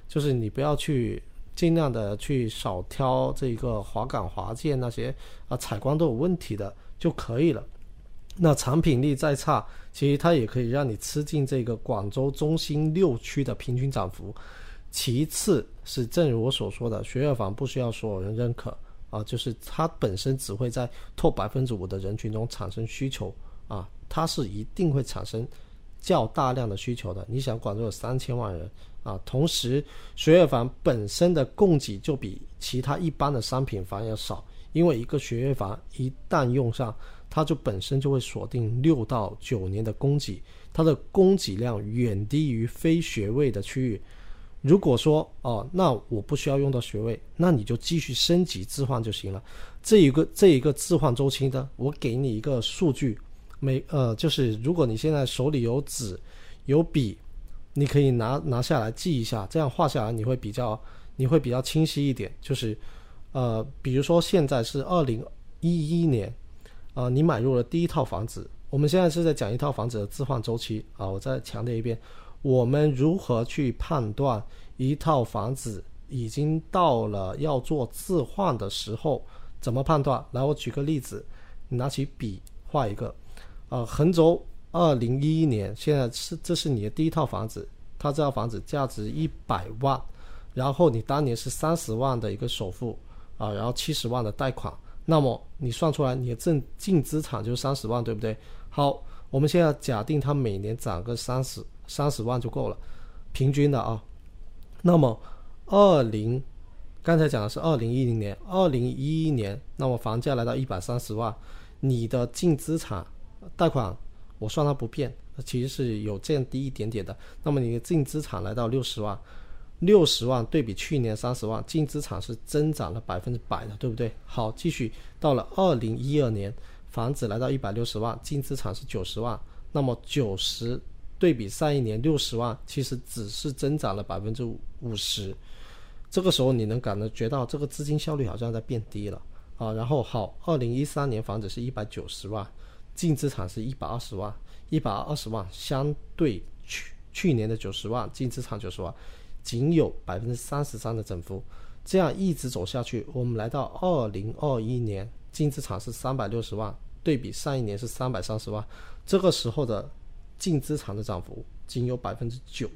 就是你不要去尽量的去少挑这个华港华建那些采光都有问题的就可以了。那产品力再差，其实它也可以让你吃进这个广州中心6区的平均涨幅。其次是正如我所说的，学位房不需要所有人认可啊，就是它本身只会在 top5% 的人群中产生需求啊，它是一定会产生较大量的需求的。你想广州有3000万人啊，同时学位房本身的供给就比其他一般的商品房要少，因为一个学位房一旦用上，它就本身就会锁定6到9年的供给，它的供给量远低于非学位的区域。如果说哦，那我不需要用到学位，那你就继续升级置换就行了。这一个置换周期呢，我给你一个数据，就是如果你现在手里有纸有笔，你可以拿下来记一下，这样画下来你会比较清晰一点。就是比如说现在是2011年，你买入了第一套房子。我们现在是在讲一套房子的置换周期啊，我再强调一遍，我们如何去判断一套房子已经到了要做置换的时候，怎么判断？来，我举个例子，你拿起笔画一个，横轴2011年，现在这是你的第一套房子，它这套房子价值100万，然后你当年是30万的一个首付啊，然后70万的贷款，那么你算出来你的净资产就是30万，对不对？好，我们现在假定它每年涨个30万就够了，平均的啊。那么刚才讲的是2010年，2011年，那么房价来到130万，你的净资产贷款我算它不变，其实是有降低一点点的，那么你的净资产来到60万，对比去年30万，净资产是增长了100%的，对不对？好，继续到了2012年，房子来到160万，净资产是90万，那么90对比上一年60万，其实只是增长了50%。这个时候你能感觉到这个资金效率好像在变低了啊。然后好，2013年房子是190万，净资产是120万，相对去年的90万，净资产90万，仅有33%的增幅。这样一直走下去，我们来到2021年，净资产是360万，对比上一年是330万，这个时候的净资产的涨幅仅有9%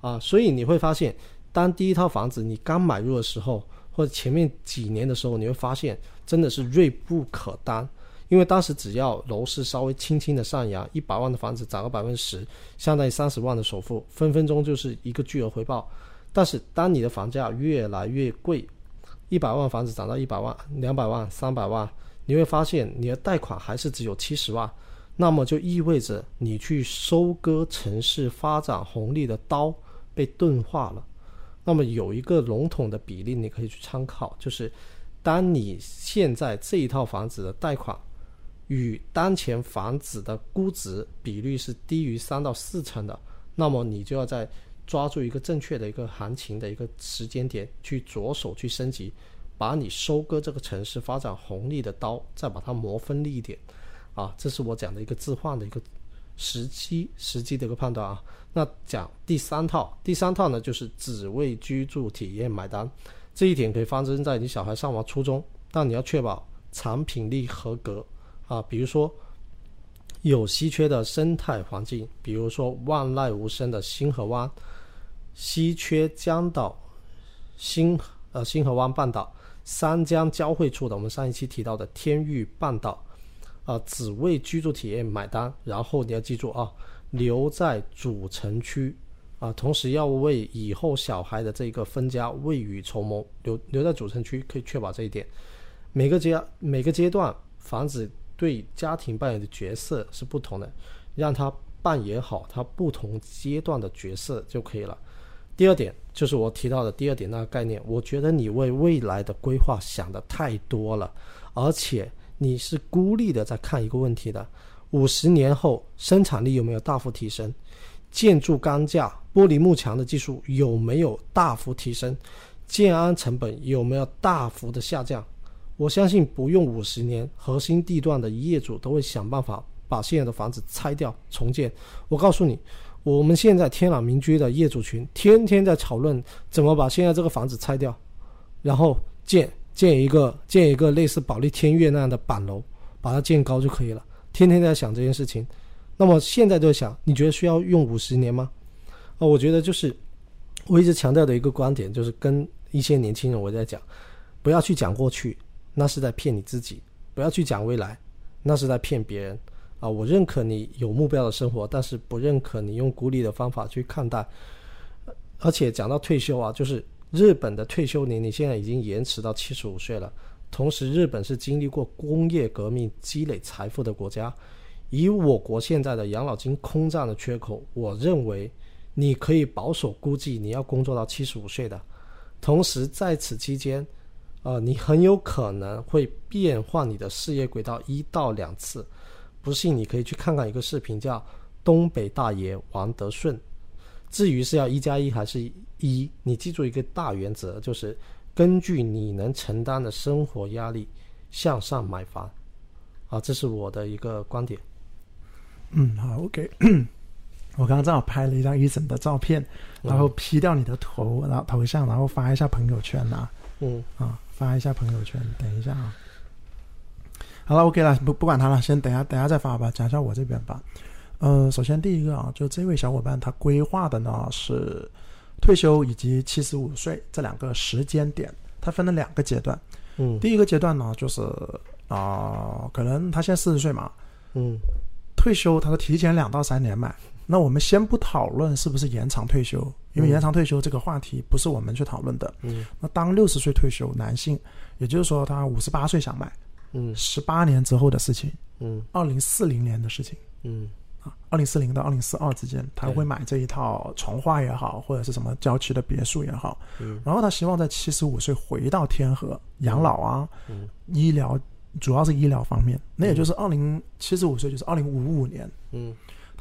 啊。所以你会发现，当第一套房子你刚买入的时候，或者前面几年的时候，你会发现真的是锐不可当，因为当时只要楼市稍微轻轻的上扬，100万的房子涨个10%，相当于30万的首付，分分钟就是一个巨额回报。但是当你的房价越来越贵，100万房子涨到100万、200万、300万，你会发现你的贷款还是只有70万。那么就意味着你去收割城市发展红利的刀被钝化了。那么有一个笼统的比例你可以去参考，就是当你现在这一套房子的贷款与当前房子的估值比率是低于3%到4%的，那么你就要在抓住一个正确的一个行情的一个时间点去着手去升级，把你收割这个城市发展红利的刀再把它磨锋利一点啊，这是我讲的一个置换的一个时机的一个判断啊。那讲第三套呢，就是只为居住体验买单。这一点可以放置在你小孩上完初中，但你要确保产品力合格啊，比如说有稀缺的生态环境，比如说万籁无声的星河湾、稀缺江岛星河湾半岛、三江交汇处的我们上一期提到的天域半岛啊，只为居住体验买单。然后你要记住啊，留在主城区啊，同时要为以后小孩的这个分家未雨绸缪，留在主城区可以确保这一点。每个阶段房子对家庭扮演的角色是不同的，让他扮演好他不同阶段的角色就可以了。第二点就是我提到的第二点那个概念，我觉得你为未来的规划想的太多了，而且你是孤立的在看一个问题的。50年后生产力有没有大幅提升？建筑钢架、玻璃幕墙的技术有没有大幅提升？建安成本有没有大幅的下降？我相信不用50年，核心地段的业主都会想办法把现有的房子拆掉重建。我告诉你，我们现在天朗民居的业主群天天在讨论怎么把现在这个房子拆掉，然后建一个类似保利天悦那样的板楼，把它建高就可以了，天天在想这件事情。那么现在就想，你觉得需要用50年吗？我觉得就是我一直强调的一个观点，就是跟一些年轻人我在讲，不要去讲过去，那是在骗你自己；不要去讲未来，那是在骗别人啊。我认可你有目标的生活，但是不认可你用孤立的方法去看待。而且讲到退休啊，就是日本的退休年龄现在已经延迟到75岁了，同时日本是经历过工业革命积累财富的国家。以我国现在的养老金空战的缺口，我认为你可以保守估计你要工作到75岁的，同时在此期间你很有可能会变换你的事业轨道1到2次。不信你可以去看看一个视频叫东北大爷王德顺。至于是要1+1还是1，你记住一个大原则，就是根据你能承担的生活压力向上买房啊，这是我的一个观点。好 OK 我刚刚正好拍了一张Eason的照片，然后P掉你的头，然后头像，然后发一下朋友圈啦。发一下朋友圈，等一下啊。好了 OK 了，不管他了，先等一下再发吧，讲一下我这边吧。首先第一个啊，就这位小伙伴他规划的呢是退休以及75岁这两个时间点，他分了两个阶段。第一个阶段呢就是可能他现在40岁嘛，退休他说提前2到3年买。那我们先不讨论是不是延长退休，因为延长退休这个话题不是我们去讨论的。那当60岁退休，男性，也就是说他58岁想买，18年之后的事情，2040年的事情，2040到2042之间，他会买这一套从化也好，或者是什么郊区的别墅也好，然后他希望在75岁回到天河养老啊，医疗，主要是医疗方面，那也就是75岁就是2055年。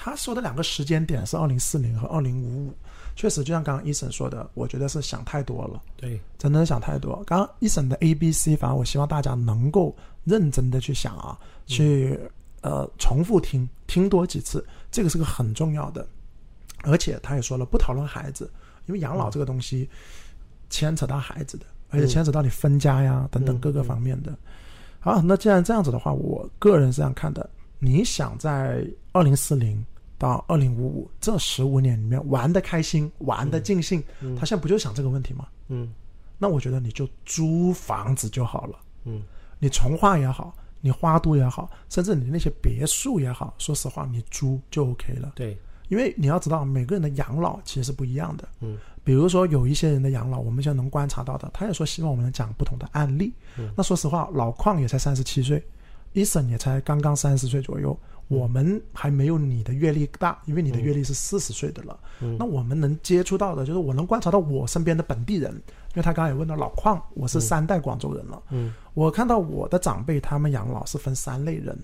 他说的两个时间点是2040和2055，确实就像刚刚Eason说的，我觉得是想太多了，对，真的想太多。刚刚Eason的 ABC 反而我希望大家能够认真的去想啊，去重复听多几次，这个是个很重要的。而且他也说了不讨论孩子，因为养老这个东西牵扯到孩子的，而且牵扯到你分家呀等等各个方面的。好，那既然这样子的话，我个人是这样看的，你想在2040到2055这15年里面玩得开心，玩得尽兴，他现在不就想这个问题吗？那我觉得你就租房子就好了。你从化也好，你花都也好，甚至你那些别墅也好，说实话，你租就 OK 了。对，因为你要知道，每个人的养老其实是不一样的。比如说有一些人的养老，我们现在能观察到的，他也说希望我们能讲不同的案例。那说实话，老邝也才37岁。Eason 也才刚刚30岁左右，我们还没有你的阅历大，因为你的阅历是40岁的了。那我们能接触到的就是我能观察到我身边的本地人，因为他刚才也问到老邝，我是3代广州人了。我看到我的长辈他们养老是分3类人，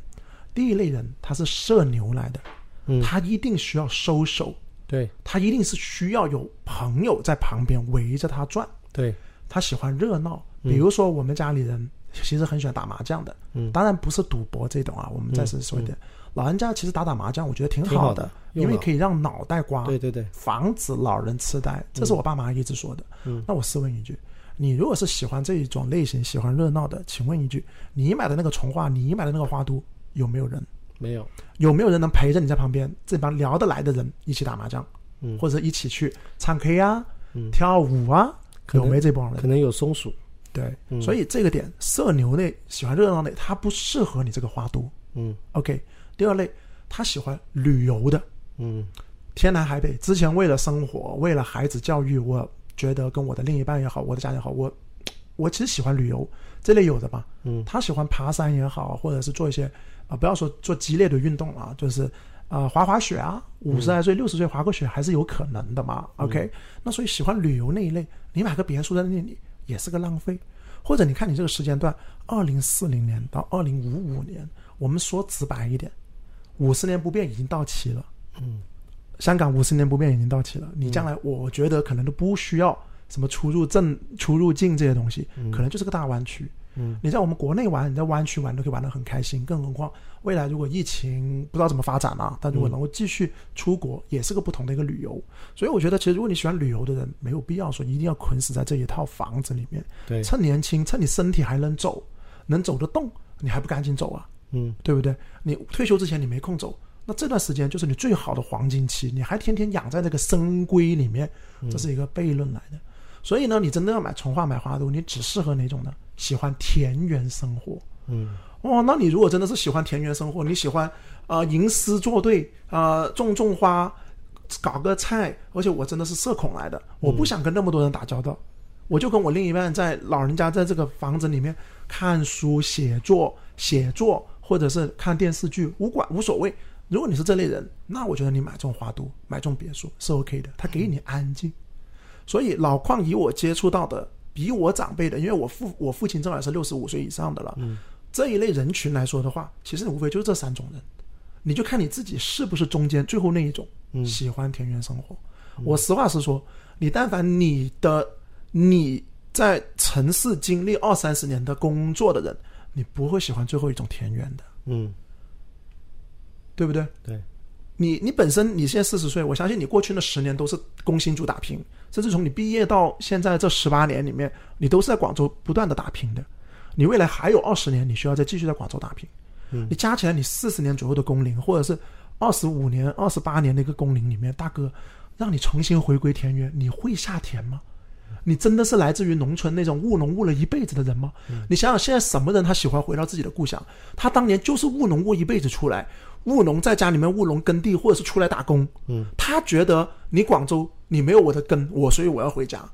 第一类人他是社牛来的，他一定需要收手，对，他一定是需要有朋友在旁边围着他转，对，他喜欢热闹。比如说我们家里人其实很喜欢打麻将的，当然不是赌博这种啊，我们再说一点，老人家其实打麻将我觉得挺好的，因为可以让脑袋瓜，对对对，防止老人痴呆，这是我爸妈一直说的。那我试问一句，你如果是喜欢这一种类型，喜欢热闹的，请问一句，你买的那个从化，你买的那个花都，有没有人？没有。有没有人能陪着你在旁边，这帮聊得来的人一起打麻将，或者一起去唱 K 啊，跳舞啊，有没这帮人？可能有松鼠。对，所以这个点，社牛类喜欢热闹类，他不适合你这个花都。OK， 第二类，他喜欢旅游的。天南海北。之前为了生活，为了孩子教育，我觉得跟我的另一半也好，我的家也好，我其实喜欢旅游这类有的吧。他喜欢爬山也好，或者是做一些不要说做激烈的运动啊，就是滑雪啊，50来岁、60岁滑过雪还是有可能的嘛。OK， 那所以喜欢旅游那一类，你买个别墅在那里也是个浪费。或者你看你这个时间段，2040年到2055年，我们说直白一点，50年不变已经到期了。香港50年不变已经到期了，你将来我觉得可能都不需要什么出入证、出入境这些东西，可能就是个大湾区。你在我们国内玩，你在湾区玩都可以玩得很开心，更何况未来如果疫情不知道怎么发展啊，但如果能够继续出国，也是个不同的一个旅游。所以我觉得其实如果你喜欢旅游的人，没有必要说一定要捆死在这一套房子里面。对，趁年轻，趁你身体还能走，能走得动，你还不赶紧走啊？对不对？你退休之前你没空走，那这段时间就是你最好的黄金期，你还天天养在这个深闺里面，这是一个悖论来的。所以呢，你真的要买从化买花都，你只适合哪种呢？喜欢田园生活。那你如果真的是喜欢田园生活，你喜欢吟诗作对，种花，搞个菜，而且我真的是社恐来的，我不想跟那么多人打交道，我就跟我另一半在老人家在这个房子里面看书、写作，或者是看电视剧，无所谓。如果你是这类人，那我觉得你买中花都买中别墅是 OK 的，它给你安静。所以老邝以我接触到的比我长辈的，因为我父亲正好是65岁以上的了、这一类人群来说的话，其实无非就是这三种人，你就看你自己是不是中间最后那一种、喜欢田园生活。我实话实说，你但凡你在城市经历二三十年的工作的人，你不会喜欢最后一种田园的，对不对？对，你本身你现在40岁，我相信你过去的10年都是工薪族打拼，甚至从你毕业到现在这18年里面，你都是在广州不断的打拼的。你未来还有20年，你需要再继续在广州打拼。你加起来你40年左右的工龄，或者是25年、28年的一个工龄里面，大哥，让你重新回归田园，你会下田吗？你真的是来自于农村那种务农务了一辈子的人吗？你想想现在什么人他喜欢回到自己的故乡？他当年就是务农务一辈子出来，务农在家里面务农耕地，或者是出来打工。他觉得你广州你没有我的根，所以我要回家。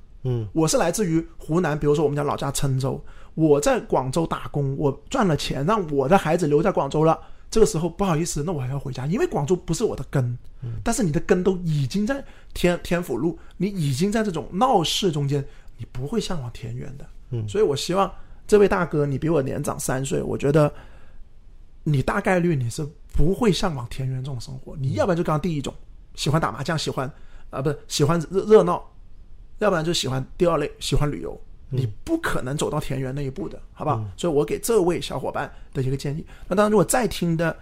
我是来自于湖南，比如说我们家老家郴州，我在广州打工，我赚了钱让我的孩子留在广州了，这个时候不好意思，那我还要回家，因为广州不是我的根。但是你的根都已经在天府路，你已经在这种闹市中间，你不会向往田园的。所以我希望这位大哥，你比我年长3岁，我觉得你大概率你是不会向往田园这种生活。你要不然就刚刚第一种，喜欢打麻将，喜欢 热闹，要不然就喜欢第二类，喜欢旅游。你不可能走到田园那一步的，好不好？所以我给这位小伙伴的一个建议。那当然如果在听的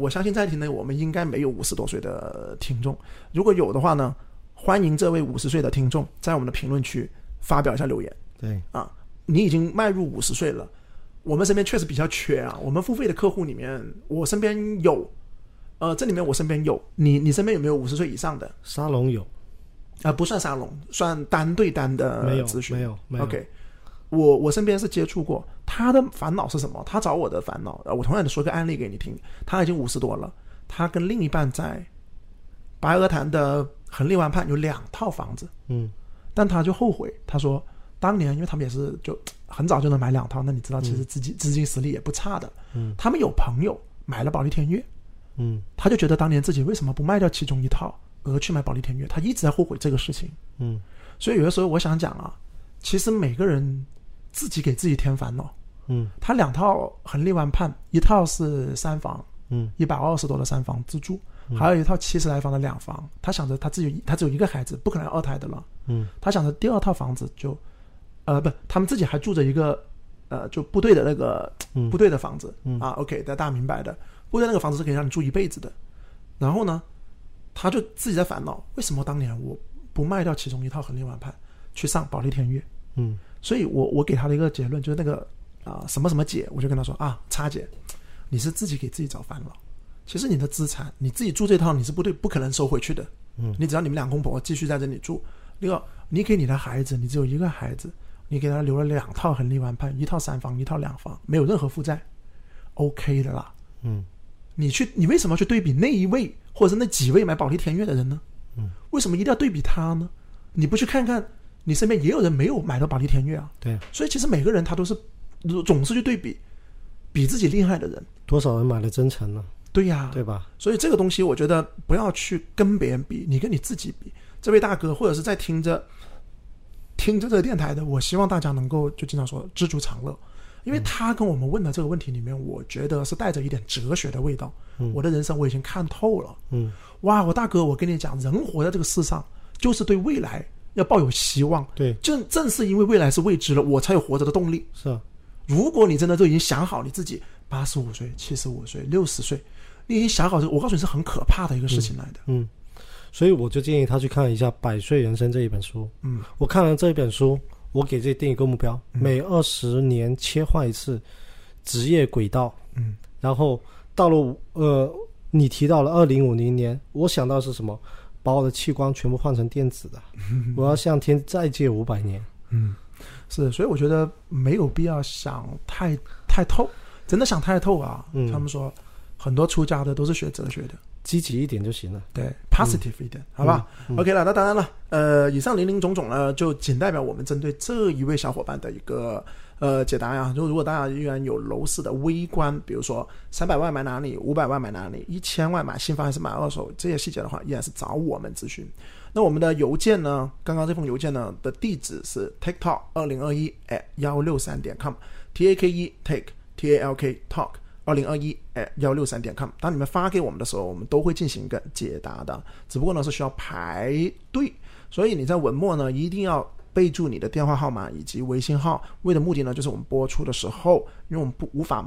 我相信在听的我们应该没有50多岁的听众，如果有的话呢，欢迎这位50岁的听众在我们的评论区发表一下留言。对啊，你已经迈入50岁了，我们身边确实比较缺啊。我们付费的客户里面，我身边有，这里面我身边有，你身边有没有50岁以上的？沙龙有。不算沙龙，算单对单的咨询。没有 OK。 我身边是接触过，他的烦恼是什么？他找我的烦恼，我同样的说个案例给你听。他已经50多了，他跟另一半在白鹅潭的横立湾畔有2套房子。但他就后悔，他说当年因为他们也是就很早就能买2套，那你知道其实资金实力也不差的。他们有朋友买了保利天悦，他就觉得当年自己为什么不卖掉其中一套而去买保利天悦，他一直在后悔这个事情。所以有的时候我想讲啊，其实每个人自己给自己添烦恼。他2套横立湾畔，一套是3房，120多的3房自住，还有一套70来方的2房。他想着他只有一个孩子，不可能2胎的了。他想着第2套房子就他们自己还住着一个就部队的那个部队的房子。OK， 大家明白的，部队那个房子是可以让你住一辈子的。然后呢，他就自己在烦恼，为什么当年我不卖掉其中一套横立湾畔去上保利天悦。所以我给他的一个结论就是那个什么什么姐，我就跟他说啊，差姐，你是自己给自己找烦恼。其实你的资产你自己住这套你是不可能收回去的。你只要你们两公婆继续在这里住，你给你的孩子，你只有一个孩子，你给他留了2套横立湾畔，一套3房，一套2房，没有任何负债， OK 的啦。你为什么要去对比那一位或者是那几位买保利天悦的人呢？为什么一定要对比他呢？你不去看看你身边也有人没有买到保利天悦啊？对，所以其实每个人他都是总是去对比比自己厉害的人。多少人买了真诚呢？对呀，对吧？所以这个东西我觉得不要去跟别人比，你跟你自己比。这位大哥或者是在听着这个电台的，我希望大家能够就经常说知足常乐。因为他跟我们问的这个问题里面，我觉得是带着一点哲学的味道。我的人生我已经看透了。哇，我大哥，我跟你讲，人活在这个世上就是对未来要抱有希望。对，正是因为未来是未知了，我才有活着的动力。是啊，如果你真的都已经想好你自己85岁、75岁、60岁，你已经想好，我告诉你是很可怕的一个事情来的。所以我就建议他去看一下《100岁人生》这一本书。我看了这一本书，我给自己定一个目标，每20年切换一次职业轨道。然后到了你提到了2050年，我想到是什么？把我的器官全部换成电子的。我要向天再借500年。是，所以我觉得没有必要想太透，真的想太透啊。他们说很多出家的都是学哲学的，积极一点就行了。对， positive 一点，好吧。OK 了，那当然了，以上林林总总呢，就仅代表我们针对这一位小伙伴的一个解答呀。就如果大家依然有楼市的微观，比如说300万买哪里，500万买哪里，1000万买新房还是买二手，这些细节的话依然是找我们咨询。那我们的邮件呢，刚刚这封邮件呢的地址是 taketalk2021@163.com take take talk talk 2021@163.com。 当你们发给我们的时候，我们都会进行一个解答的，只不过呢是需要排队，所以你在文末呢一定要备注你的电话号码以及微信号，为的目的呢就是我们播出的时候，因为我们无法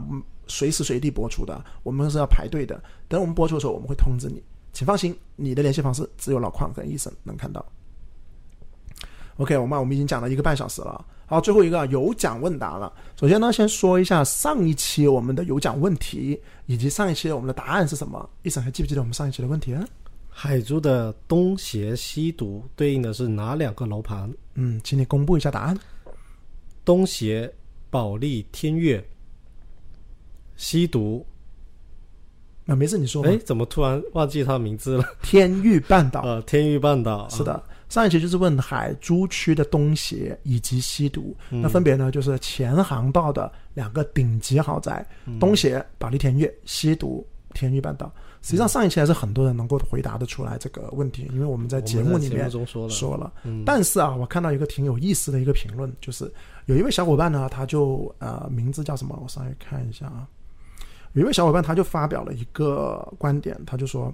随时随地播出的，我们是要排队的，等我们播出的时候我们会通知你，请放心，你的联系方式只有老邝跟Eason能看到。 OK， 我们已经讲了1个半小时了。好，最后一个有奖问答了。首先呢，先说一下上一期我们的有奖问题以及上一期我们的答案是什么。Eason还记不记得我们上一期的问题啊？海珠的东邪西毒对应的是哪2个楼盘？请你公布一下答案。东邪保利天悦，西毒没事你说。怎么突然忘记他名字了？天域半岛。天域半岛是的。上一期就是问海珠区的东协以及西毒，那分别呢就是前航道的2个顶级豪宅，东协保利天悦，西毒天域半岛。实际上上一期还是很多人能够回答得出来这个问题，因为我们在节目里面说了。但是啊，我看到一个挺有意思的一个评论，就是有一位小伙伴呢，他就名字叫什么？我稍微看一下啊。有一位小伙伴他就发表了一个观点，他就说：“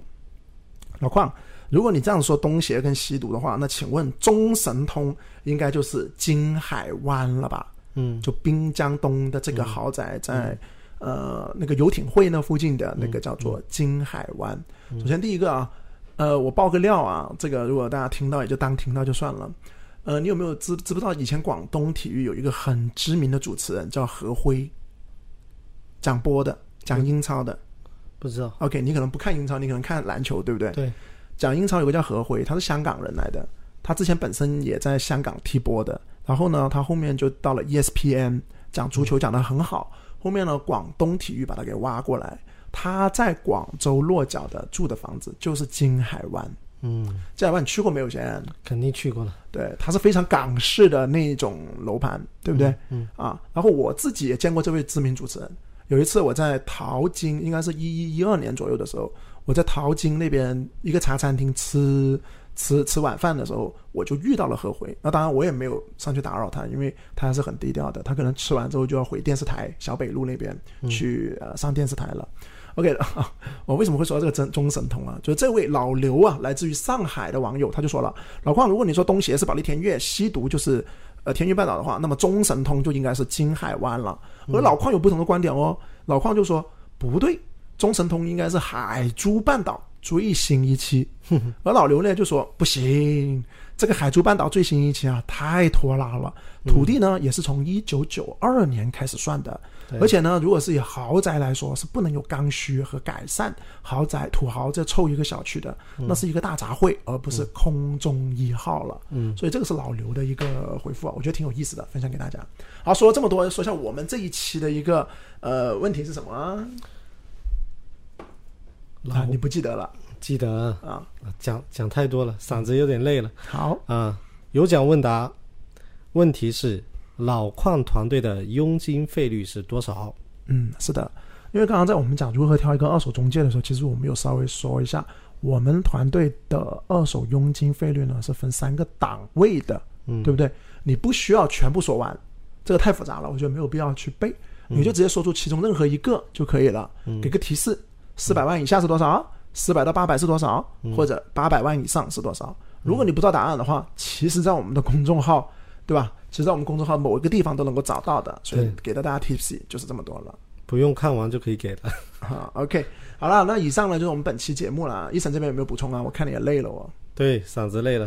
老邝，如果你这样说东协跟西毒的话，那请问中神通应该就是金海湾了吧？就滨江东的这个豪宅在那个游艇会那附近的那个叫做金海湾。首先第一个啊，我爆个料啊，这个如果大家听到也就当听到就算了。你有没有知不知道以前广东体育有一个很知名的主持人叫何辉，讲播的，讲英超的？不知道。OK， 你可能不看英超，你可能看篮球，对不对？对。讲英超有个叫何辉，他是香港人来的，他之前本身也在香港踢波的，然后呢他后面就到了 ESPN 讲足球讲得很好，后面呢广东体育把他给挖过来，他在广州落脚的住的房子就是金海湾。金海湾你去过没有？先肯定去过了。对，它是非常港式的那种楼盘，对不对？然后我自己也见过这位知名主持人，有一次我在淘金，应该是11、12年左右的时候，我在淘金那边一个茶餐厅吃晚饭的时候，我就遇到了何辉。那当然我也没有上去打扰他，因为他还是很低调的，他可能吃完之后就要回电视台小北路那边去上电视台了。OK， 我为什么会说到这个中神通啊？就是这位老刘啊，来自于上海的网友，他就说了：“老邝，如果你说东协是保利天悦，西毒就是天域半岛的话，那么中神通就应该是金海湾了。”而老邝有不同的观点哦，老邝就说不对。中神通应该是海珠半岛最新一期，而老刘呢就说不行，这个海珠半岛最新一期啊太拖拉了，土地呢也是从1992年开始算的，而且呢如果是以豪宅来说是不能有刚需和改善，豪宅土豪这凑一个小区的，那是一个大杂烩，而不是空中1号了。所以这个是老刘的一个回复啊，我觉得挺有意思的，分享给大家。好，说了这么多，说一下我们这一期的一个问题是什么啊？你不记得了？记得啊，讲太多了，嗓子有点累了。好啊，有奖问答，问题是老邝团队的佣金费率是多少？是的，因为刚刚在我们讲如何挑一个二手中介的时候，其实我们有稍微说一下，我们团队的二手佣金费率呢是分3个档位的，对不对？你不需要全部说完，这个太复杂了，我觉得没有必要去背，你就直接说出其中任何一个就可以了，给个提示。400万以下是多少？400到800是多少？或者800万以上是多少？如果你不知道答案的话，其实在我们的公众号，对吧？其实在我们公众号某一个地方都能够找到的，所以给到大家 tips 就是这么多了，不用看完就可以给了。OK， 好了，那以上呢就是我们本期节目了。Eason这边有没有补充啊？我看你也累了。对，嗓子累了。